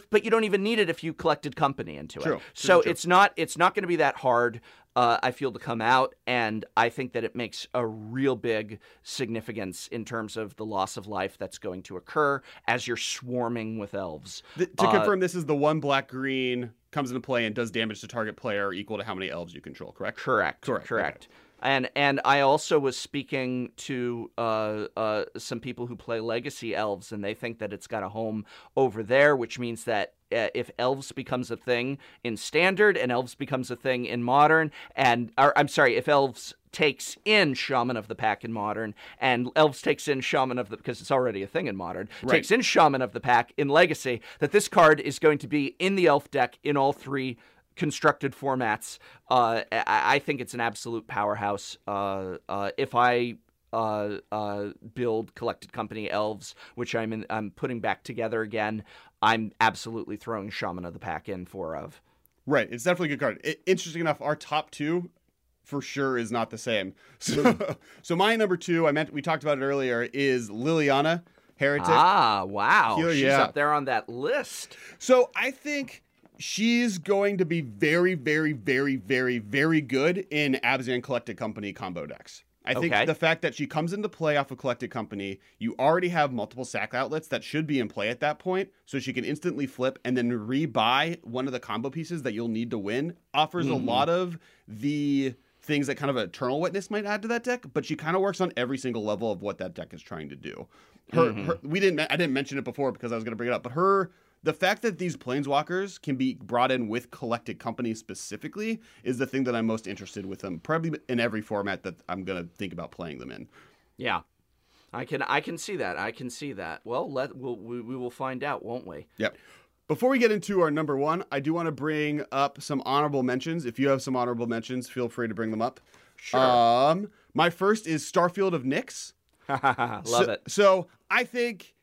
But you don't even need it if you Collected Company into it. True. It's not going to be that hard, I feel, to come out, and I think that it makes a real big significance in terms of the loss of life that's going to occur as you're swarming with elves. To confirm, this is the one black-green comes into play and does damage to target player equal to how many elves you control, correct? Correct. Okay. And I also was speaking to some people who play Legacy Elves, and they think that it's got a home over there, which means that if Elves becomes a thing in Standard and Elves becomes a thing in Modern, if Elves takes in Shaman of the Pack in Modern, and Elves takes in Shaman of the... because it's already a thing in Modern, takes in Shaman of the Pack in Legacy, that this card is going to be in the Elf deck in all three constructed formats. I think it's an absolute powerhouse. If I build Collected Company elves, which I'm putting back together again. I'm absolutely throwing Shaman of the Pack in four of. Right, it's definitely a good card. Interesting enough, our top two for sure is not the same. So my number two, we talked about it earlier, is Liliana, Heretic. Ah, wow. Here, she's up there on that list. So I think she's going to be very, very, very, very, very good in Abzan Collected Company combo decks. I think the fact that she comes into play off of Collected Company, you already have multiple sack outlets that should be in play at that point, so she can instantly flip and then rebuy one of the combo pieces that you'll need to win. Offers a lot of the things that kind of Eternal Witness might add to that deck, but she kind of works on every single level of what that deck is trying to do. I didn't mention it before because I was going to bring it up, but the fact that these planeswalkers can be brought in with Collected Company specifically is the thing that I'm most interested with them, probably in every format that I'm going to think about playing them in. Yeah, I can see that. I can see that. Well, we will find out, won't we? Yep. Before we get into our number one, I do want to bring up some honorable mentions. If you have some honorable mentions, feel free to bring them up. Sure. My first is Starfield of Nyx. Love it. So I think...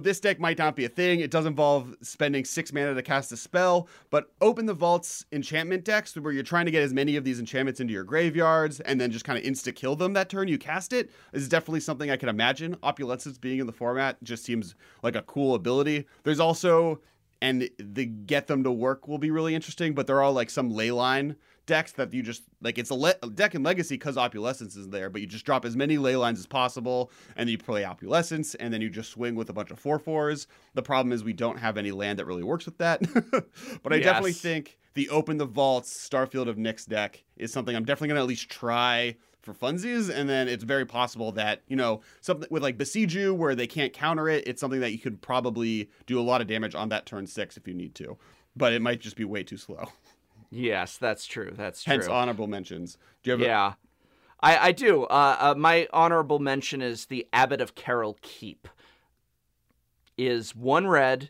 this deck might not be a thing. It does involve spending 6 mana to cast a spell, but open the vault's enchantment decks where you're trying to get as many of these enchantments into your graveyards and then just kind of insta-kill them that turn you cast it is definitely something I can imagine. Opulence being in the format just seems like a cool ability. There's also, and the get them to work will be really interesting, but there are like some ley line decks that you just like, it's a deck in Legacy because Opulescence is there, but you just drop as many ley lines as possible and then you play Opulescence and then you just swing with a bunch of 4/4s. The problem is we don't have any land that really works with that. But I definitely think the Open the Vaults Starfield of Nyx deck is something I'm definitely gonna at least try for funsies, and then it's very possible that something with like Besiege You where they can't counter it, it's something that you could probably do a lot of damage on that turn 6 if you need to, but it might just be way too slow. Yes, that's true. That's true. Hence honorable mentions. Do you have I do. My honorable mention is the Abbot of Carol Keep. Is 1 red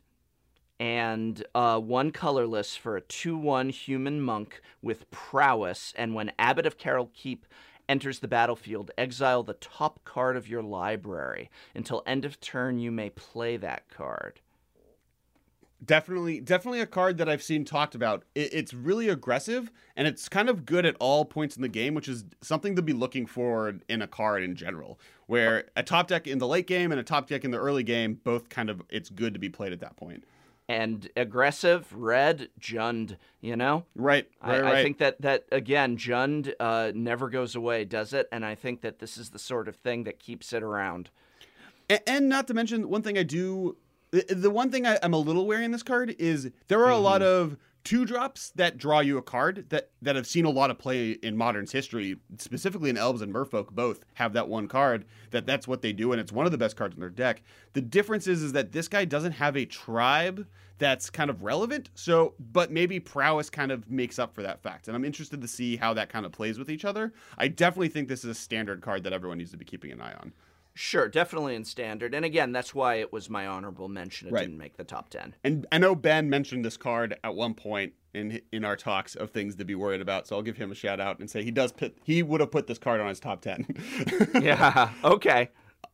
and 1 colorless for a 2/1 human monk with prowess. And when Abbot of Carol Keep enters the battlefield, exile the top card of your library. Until end of turn, you may play that card. Definitely a card that I've seen talked about. It's really aggressive, and it's kind of good at all points in the game, which is something to be looking for in a card in general, where a top deck in the late game and a top deck in the early game, both kind of, it's good to be played at that point. And aggressive, red, Jund, Right. I think that again, Jund never goes away, does it? And I think that this is the sort of thing that keeps it around. And not to mention, the one thing I'm a little wary in this card is there are a lot of 2-drops that draw you a card that have seen a lot of play in Modern's history, specifically in Elves and Merfolk. Both have that one card that's what they do, and it's one of the best cards in their deck. The difference is that this guy doesn't have a tribe that's kind of relevant, but maybe prowess kind of makes up for that fact, and I'm interested to see how that kind of plays with each other. I definitely think this is a standard card that everyone needs to be keeping an eye on. Sure, definitely in standard. And again, that's why it was my honorable mention. It didn't make the top 10. And I know Ben mentioned this card at one point in our talks of things to be worried about, so I'll give him a shout out and say he would have put this card on his top 10. Yeah, okay.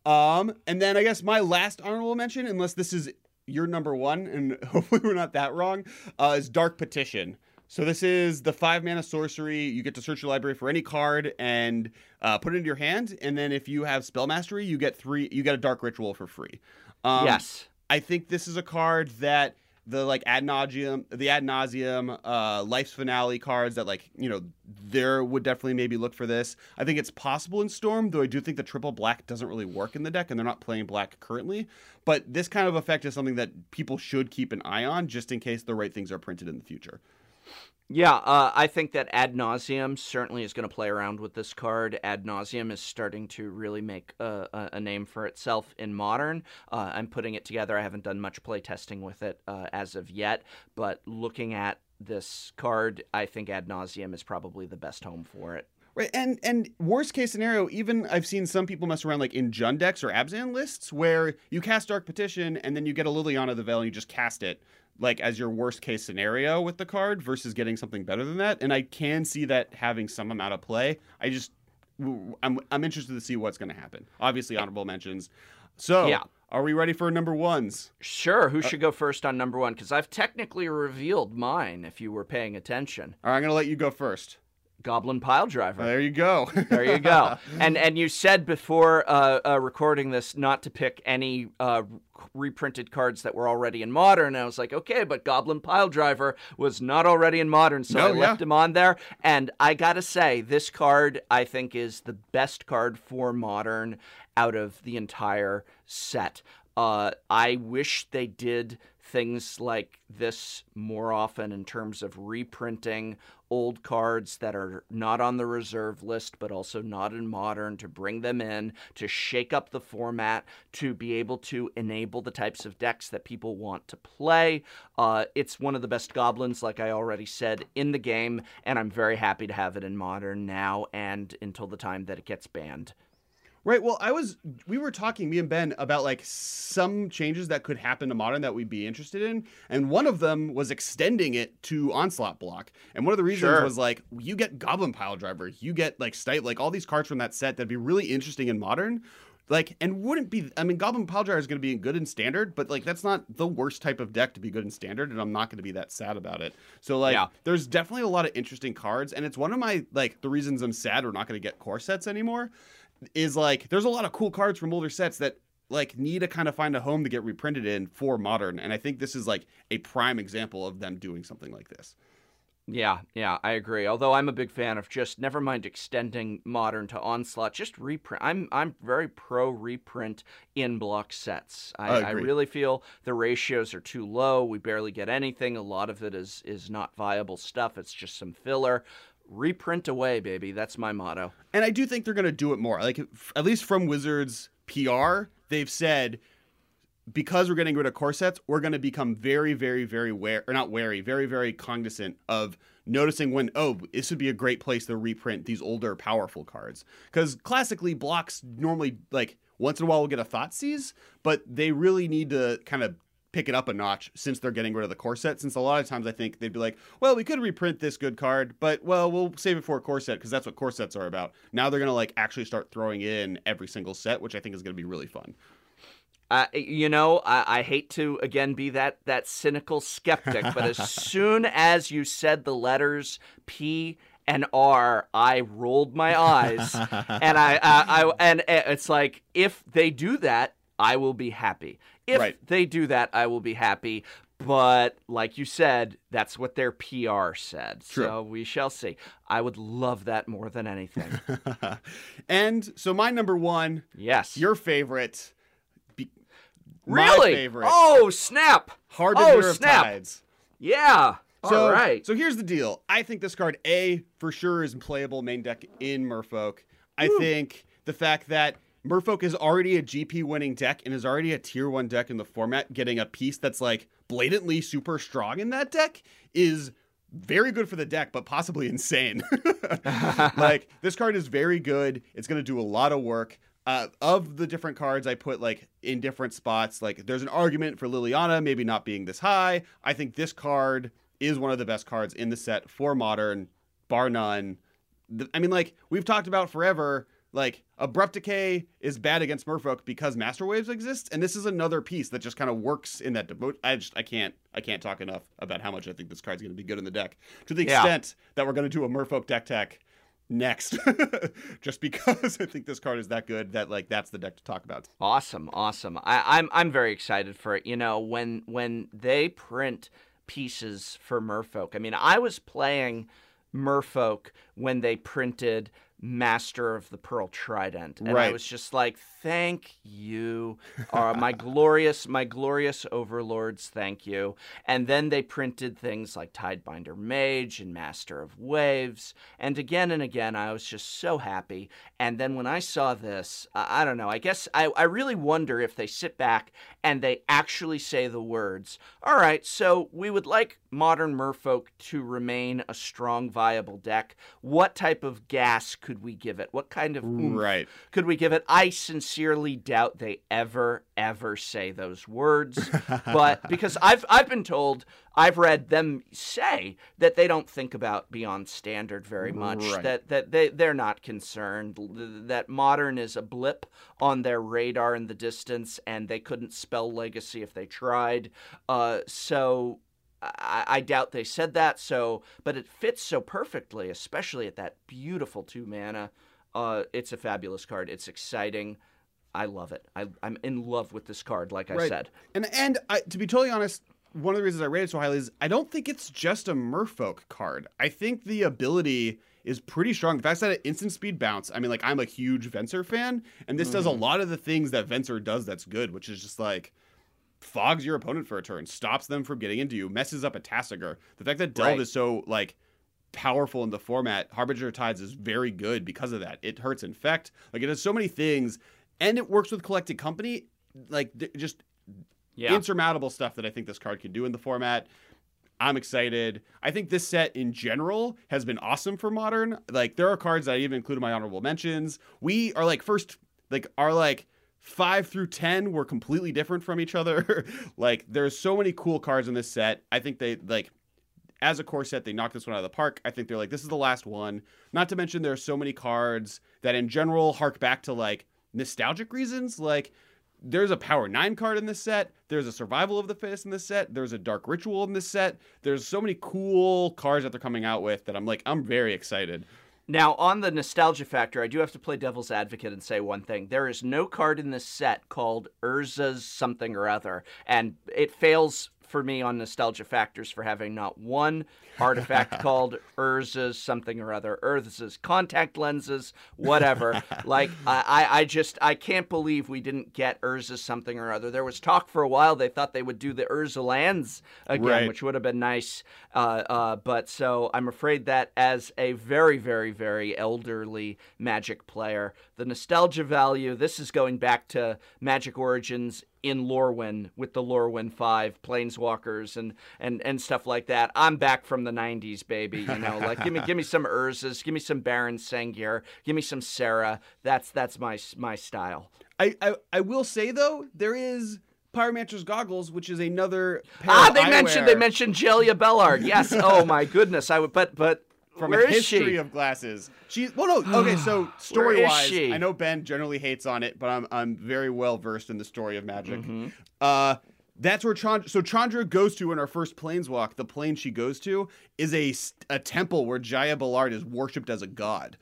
And then I guess my last honorable mention, unless this is your number one, and hopefully we're not that wrong, is Dark Petition. So this is the 5-mana sorcery. You get to search your library for any card and put it into your hand. And then if you have Spell Mastery, you get a Dark Ritual for free. Yes. I think this is a card that the Ad Nauseam, Life's Finale cards that there would definitely maybe look for this. I think it's possible in Storm, though I do think the triple black doesn't really work in the deck, and they're not playing black currently. But this kind of effect is something that people should keep an eye on just in case the right things are printed in the future. Yeah, I think that Ad Nauseam certainly is going to play around with this card. Ad Nauseam is starting to really make a name for itself in Modern. I'm putting it together. I haven't done much play testing with it as of yet, but looking at this card, I think Ad Nauseam is probably the best home for it. Right, and worst case scenario, even I've seen some people mess around in Jund decks or Abzan lists where you cast Dark Petition and then you get a Liliana of the Veil and you just cast it as your worst case scenario with the card versus getting something better than that. And I can see that having some amount of play. I'm interested to see what's going to happen. Obviously, honorable mentions. So, yeah. Are we ready for number ones? Sure. Who should go first on number one? Because I've technically revealed mine, if you were paying attention. All right, I'm going to let you go first. Goblin Piledriver. There you go. There you go. And you said before recording this not to pick any reprinted cards that were already in Modern. I was like, okay, but Goblin Piledriver was not already in Modern, so I left him on there. And I gotta say, this card I think is the best card for Modern out of the entire set. I wish they did things like this more often in terms of reprinting old cards that are not on the reserve list, but also not in Modern, to bring them in, to shake up the format, to be able to enable the types of decks that people want to play. It's one of the best goblins, like I already said, in the game, and I'm very happy to have it in Modern now and until the time that it gets banned. Right. Well, we were talking, me and Ben, about like some changes that could happen to Modern that we'd be interested in. And one of them was extending it to Onslaught block. And one of the reasons was like, you get Goblin Piledriver, you get like Stipe, like all these cards from that set that'd be really interesting in Modern. Like, and wouldn't be, I mean, Goblin Piledriver is going to be good in Standard, but like, that's not the worst type of deck to be good in Standard. And I'm not going to be that sad about it. So like, there's definitely a lot of interesting cards. And it's one of my, like, the reasons I'm sad we're not going to get core sets anymore. Is like there's a lot of cool cards from older sets that like need to kind of find a home to get reprinted in for Modern, and I think this is like a prime example of them doing something like this. Yeah, I agree. Although I'm a big fan of just never mind extending Modern to Onslaught, just reprint. I'm very pro reprint in block sets. I really feel the ratios are too low. We barely get anything. A lot of it is not viable stuff. It's just some filler. Reprint away, baby. That's my motto. And I do think they're going to do it more. Like, at least from Wizards PR, they've said, because we're getting rid of core sets, we're going to become very, very, very very, very cognizant of noticing when, oh, this would be a great place to reprint these older, powerful cards. Because classically, blocks normally, like, once in a while we'll get a Thoughtseize, but they really need to kind of pick it up a notch since they're getting rid of the core set. Since a lot of times I think they'd be like, well, we could reprint this good card, but well, we'll save it for a core set because that's what core sets are about. Now they're going to like actually start throwing in every single set, which I think is going to be really fun. You know, I hate to, again, be that cynical skeptic, but as soon as you said the letters P and R, I rolled my eyes and I it's like, if they do that, I will be happy. If they do that, I will be happy. But like you said, that's what their PR said. True. So we shall see. I would love that more than anything. And so my number one. Yes. Your favorite. Really? My favorite. Oh, snap. Harbinger of Tides. Yeah. All right. So here's the deal. I think this card, A, for sure is playable main deck in Merfolk. I think the fact that Merfolk is already a GP-winning deck and is already a Tier 1 deck in the format. Getting a piece that's, like, blatantly super strong in that deck is very good for the deck, but possibly insane. Like, this card is very good. It's going to do a lot of work. Of the different cards I put, like, in different spots, like, there's an argument for Liliana maybe not being this high. I think this card is one of the best cards in the set for Modern, bar none. I mean, like, we've talked about forever. Like, Abrupt Decay is bad against Merfolk because Master Waves exists, and this is another piece that just kind of works in that. I can't talk enough about how much I think this card's going to be good in the deck. To the extent that we're going to do a Merfolk deck tech next, just because I think this card is that good that like that's the deck to talk about. Awesome. I'm very excited for it. You know, when they print pieces for Merfolk. I mean, I was playing Merfolk when they printed Master of the Pearl Trident, and I was just like, thank you, my glorious overlords, thank you. And then they printed things like Tidebinder Mage and Master of Waves, and again I was just so happy. And then when I saw this, I don't know, I guess I really wonder if they sit back and they actually say the words, all right, so we would like Modern Merfolk to remain a strong, viable deck. What type of gas could could we give it? What kind of oomph could we give it? I sincerely doubt they ever say those words, but because I've been told, I've read them say that they don't think about beyond standard very much, that they're not concerned, that modern is a blip on their radar in the distance, and they couldn't spell legacy if they tried. So I doubt they said that, but it fits so perfectly, especially at that beautiful 2 mana. It's a fabulous card. It's exciting. I love it. I'm in love with this card, like I said. And I, to be totally honest, one of the reasons I rate it so highly is I don't think it's just a Merfolk card. I think the ability is pretty strong. The fact that it instant speed bounce, I mean, like, I'm a huge Venser fan, and this does a lot of the things that Venser does that's good, which is just like fogs your opponent for a turn, stops them from getting into you, messes up a Tassiger. The fact that Delve is so like powerful in the format, Harbinger of Tides is very good because of that. It hurts Infect. Like, it does so many things, and it works with Collected Company. Like, just insurmountable stuff that I think this card can do in the format. I'm excited. I think this set in general has been awesome for Modern. Like, there are cards that I even include in my honorable mentions. We are like first, like our like 5 through 10 were completely different from each other. Like, there's so many cool cards in this set. I think they, like, as a core set, they knocked this one out of the park. I think they're like, this is the last one. Not to mention, there are so many cards that in general hark back to like nostalgic reasons. Like, there's a Power 9 card in this set. There's a Survival of the Fittest in this set. There's a Dark Ritual in this set. There's so many cool cards that they're coming out with that I'm like, I'm very excited. Now, on the nostalgia factor, I do have to play devil's advocate and say one thing. There is no card in this set called Urza's something or other, and it fails for me on nostalgia factors for having not one artifact called Urza's something or other, Urza's contact lenses, whatever. Like, I can't believe we didn't get Urza's something or other. There was talk for a while. They thought they would do the Urza lands again, which would have been nice. But so I'm afraid that as a very, very, very elderly Magic player, the nostalgia value, this is going back to Magic Origins in Lorwyn with the Lorwyn 5 Planeswalkers and stuff like that. I'm back from the 90s, baby. You know, like, give me some Urzas, give me some Baron Sengir, give me some Serra. That's my style. I will say though, there is Pyromancer's Goggles, which is another pair of eyewear. They mentioned Jellia Bellard. Yes. Oh my goodness. I would, but from where a history of glasses. Okay, so story-wise, I know Ben generally hates on it, but I'm very well versed in the story of Magic. That's where Chandra goes to in our first planeswalk. The plane she goes to is a temple where Jellia Bellard is worshipped as a god.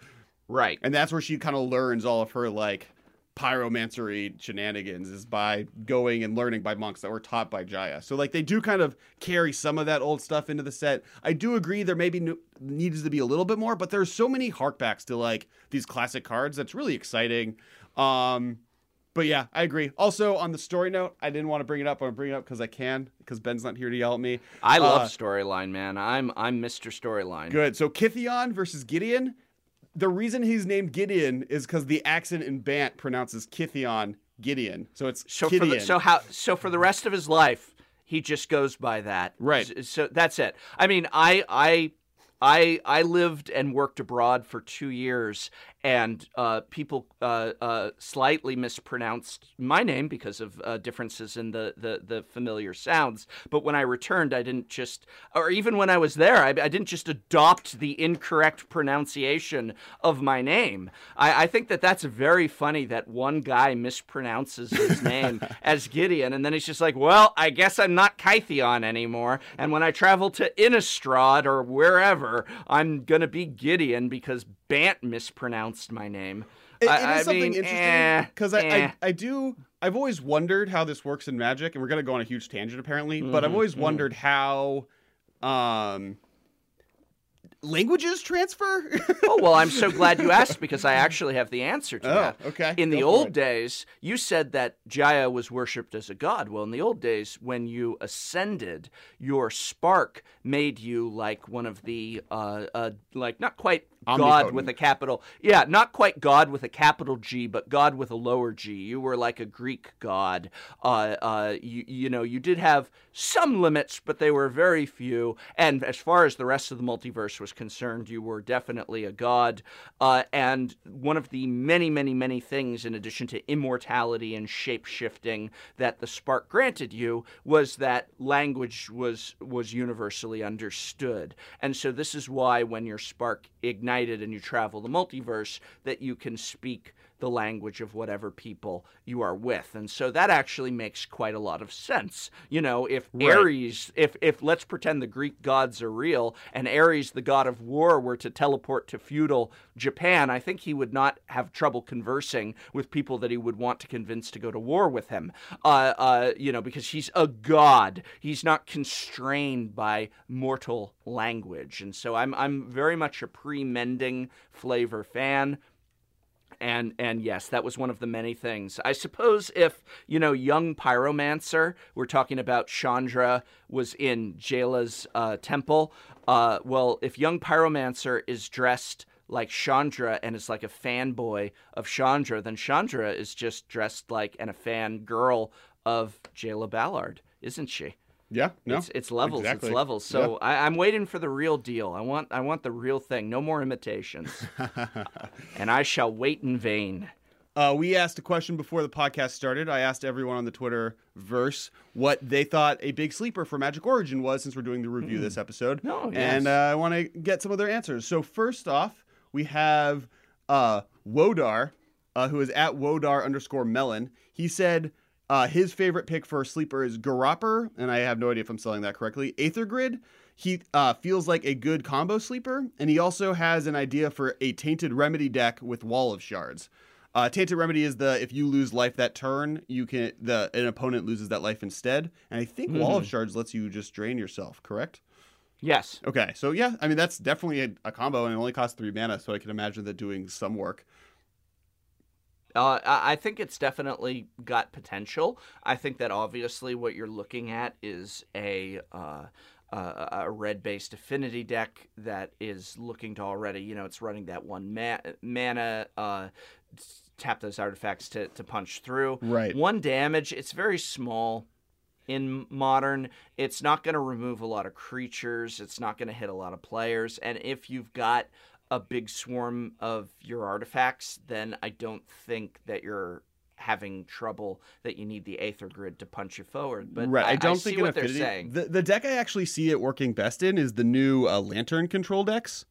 Right. And that's where she kind of learns all of her like pyromancery shenanigans, is by going and learning by monks that were taught by Jaya. So like, they do kind of carry some of that old stuff into the set. I do agree there maybe needs to be a little bit more, but there's so many harkbacks to like these classic cards that's really exciting. But yeah, I agree. Also, on the story note, I didn't want to bring it up. I'm bringing it up because I can, because Ben's not here to yell at me. I love storyline, man. I'm Mr. Storyline. Good. So Kithion versus Gideon. The reason he's named Gideon is because the accent in Bant pronounces Kithion Gideon. So it's Gideon. For the rest of his life, he just goes by that. Right. So that's it. I mean, I lived and worked abroad for 2 years, and people slightly mispronounced my name because of differences in the familiar sounds. But when I returned, I didn't just, or even when I was there, I didn't just adopt the incorrect pronunciation of my name. I think that's very funny that one guy mispronounces his name as Gideon, and then he's just like, well, I guess I'm not Kytheon anymore. And when I travel to Innistrad or wherever, I'm going to be Gideon because Bant mispronounced my name. I've always wondered how this works in Magic, and we're going to go on a huge tangent apparently, but I've always wondered how languages transfer? Oh, well, I'm so glad you asked, because I actually have the answer to that. Okay. In the old days, you said that Jaya was worshipped as a god. Well, in the old days, when you ascended, your spark made you like one of the, like not quite God with a capital. Yeah, not quite God with a capital G, but God with a lower G. You were like a Greek god. You did have some limits, but they were very few. And as far as the rest of the multiverse was concerned, you were definitely a god. And one of the many, many, many things, in addition to immortality and shape-shifting, that the spark granted you was that language was universally understood. And so this is why when your spark ignited and you travel the multiverse, that you can speak the language of whatever people you are with. And so that actually makes quite a lot of sense. You know, if Ares, if let's pretend the Greek gods are real, and Ares, the god of war, were to teleport to feudal Japan, I think he would not have trouble conversing with people that he would want to convince to go to war with him. Because he's a god. He's not constrained by mortal language. And so I'm very much a pre-mending flavor fan. And yes, that was one of the many things. I suppose if, young Pyromancer, we're talking about Chandra, was in Jela's temple. Well, if young Pyromancer is dressed like Chandra and is like a fanboy of Chandra, then Chandra is just dressed like a fan girl of Jela Ballard, isn't she? Yeah, no, it's levels, exactly. It's levels. So yeah. I'm waiting for the real deal. I want the real thing. No more imitations. And I shall wait in vain. We asked a question before the podcast started. I asked everyone on the Twitterverse what they thought a big sleeper for Magic Origin was, since we're doing the review this episode. No, yes. And I want to get some of their answers. So first off, we have Wodar, who is at Wodar_Melon. He said... his favorite pick for a sleeper is Garopper, and I have no idea if I'm selling that correctly. Aethergrid, he feels like a good combo sleeper, and he also has an idea for a Tainted Remedy deck with Wall of Shards. Tainted Remedy is if you lose life that turn, an opponent loses that life instead. And I think Wall of Shards lets you just drain yourself, correct? Yes. Okay, so yeah, I mean that's definitely a combo, and it only costs 3 mana, so I can imagine that doing some work. I think it's definitely got potential. I think that obviously what you're looking at is a red-based affinity deck that is looking to already, it's running that 1 mana, tap those artifacts to punch through. Right. 1 damage, it's very small. In Modern, it's not going to remove a lot of creatures. It's not going to hit a lot of players. And if you've got a big swarm of your artifacts, then I don't think that you're having trouble that you need the Aether Grid to punch you forward. But right. I don't think see what they're saying. The deck I actually see it working best in is the new Lantern control decks,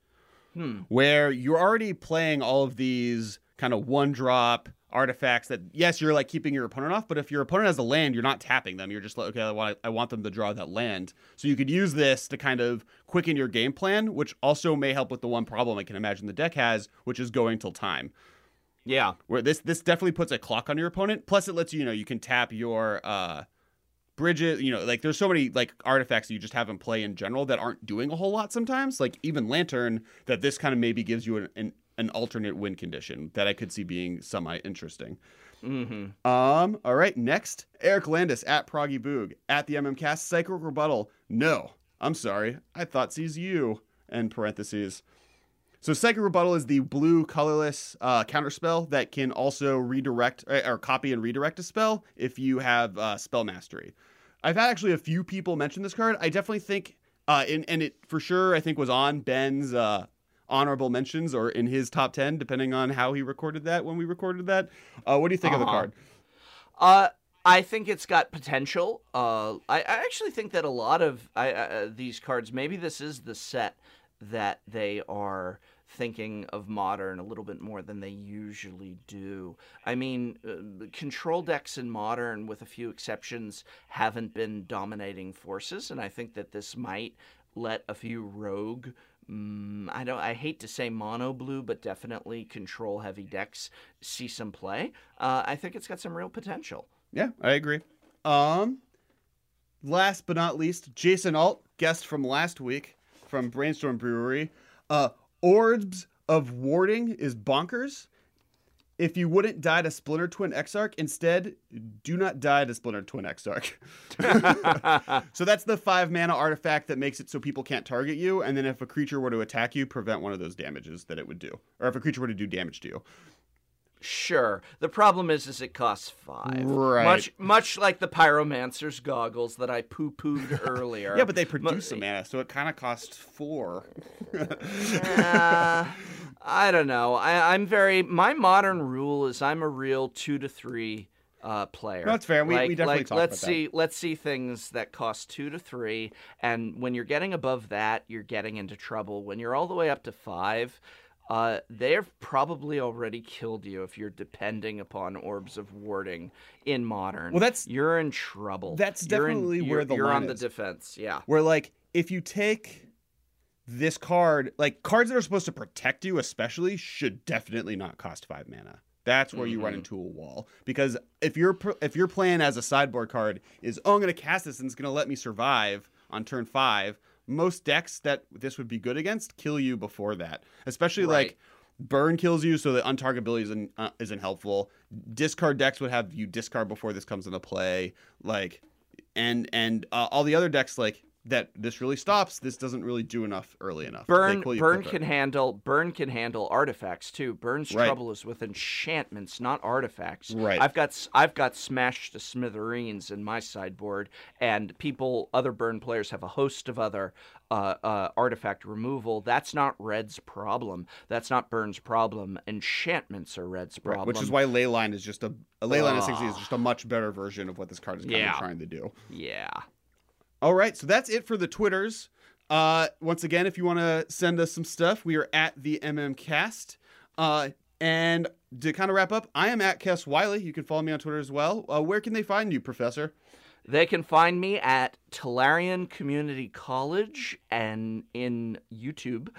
where you're already playing all of these kind of 1-drop artifacts that, yes, you're like keeping your opponent off, but if your opponent has a land, you're not tapping them. You're just like, okay, I want them to draw that land. So you could use this to kind of quicken your game plan, which also may help with the one problem I can imagine the deck has, which is going till time. Yeah. Where this definitely puts a clock on your opponent. Plus it lets you you can tap your bridges, there's so many artifacts that you just have in play in general that aren't doing a whole lot sometimes, like even Lantern, that this kind of maybe gives you an alternate win condition that I could see being semi-interesting. Mm-hmm. All right, next, Eric Landis at Proggy Boog at the MMCast Psycho Rebuttal. No, I'm sorry. I thought sees you in parentheses. So Psycho Rebuttal is the blue colorless counterspell that can also redirect or copy and redirect a spell if you have spell mastery. I've had actually a few people mention this card. I definitely think, and it for sure I think was on Ben's honorable mentions or in his top 10, depending on how he recorded that when we recorded that. What do you think of the card? I think it's got potential. I actually think that a lot of these cards, maybe this is the set that they are thinking of Modern a little bit more than they usually do. I mean, control decks in Modern, with a few exceptions, haven't been dominating forces, and I think that this might let a few rogue I hate to say mono blue, but definitely control heavy decks see some play. I think it's got some real potential. Yeah, I agree. Last but not least, Jason Alt, guest from last week from Brainstorm Brewery. Orbs of Warding is bonkers. if you wouldn't die to Splinter Twin Exarch, instead, do not die to Splinter Twin Exarch. So that's the 5-mana artifact that makes it so people can't target you. And then if a creature were to attack you, prevent one of those damages that it would do. Or if a creature were to do damage to you. Sure. The problem is it costs 5. Right. Much like the Pyromancer's Goggles that I poo-pooed earlier. Yeah, but they produce a mana, so it kind of costs 4. I don't know. My modern rule is I'm a real 2 to 3 player. No, that's fair. We definitely talk about that. Let's see things that cost 2 to 3, and when you're getting above that, you're getting into trouble. When you're all the way up to 5... they've probably already killed you if you're depending upon Orbs of Warding in Modern. Well, you're in trouble. That's definitely where the line is. You're on the defense, yeah. Where, like, if you take this card, like, cards that are supposed to protect you especially should definitely not cost 5 mana. That's where you run into a wall. Because if your plan as a sideboard card is, oh, I'm going to cast this and it's going to let me survive on turn 5, most decks that this would be good against kill you before that, especially like burn kills you, so the untargetability isn't helpful. Discard decks would have you discard before this comes into play, like, and all the other decks like that. This really stops. This doesn't really do enough early enough. Burn can handle artifacts too. Burn's trouble is with enchantments, not artifacts. Right. I've got smashed to smithereens in my sideboard, and other burn players have a host of other artifact removal. That's not Red's problem. That's not Burn's problem. Enchantments are Red's problem. Right. Which is why Leyline is just a much better version of what this card is kind of trying to do. Yeah. All right, so that's it for the Twitters. Once again, if you want to send us some stuff, we are at the MMCast. And to kind of wrap up, I am at Kes Wiley. You can follow me on Twitter as well. Where can they find you, Professor? They can find me at Talarian Community College and in YouTube,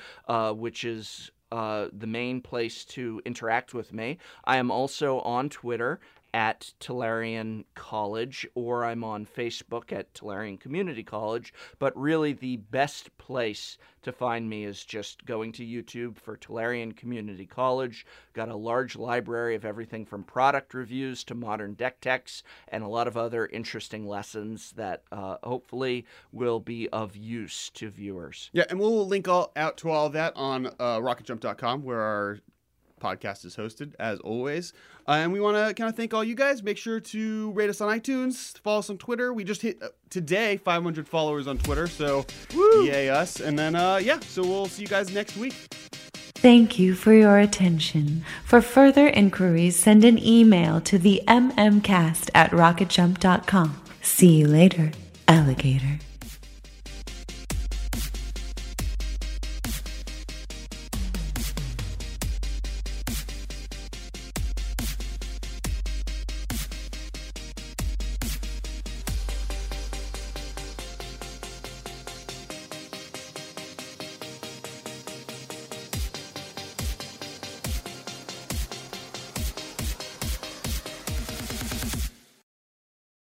which is the main place to interact with me. I am also on Twitter at Talarian College, or I'm on Facebook at Talarian Community College, but really the best place to find me is just going to YouTube for Talarian Community College. Got a large library of everything from product reviews to modern deck techs and a lot of other interesting lessons that hopefully will be of use to viewers. Yeah, and we'll link out to all that on rocketjump.com, where our podcast is hosted, as always. And we want to kind of thank all you guys. Make sure to rate us on iTunes, follow us on Twitter. We just hit today 500 followers on Twitter, so woo! Yay us. And then so we'll see you guys next week. Thank you for your attention. For further inquiries, send an email to the mmcast@rocketjump.com. See you later, alligator.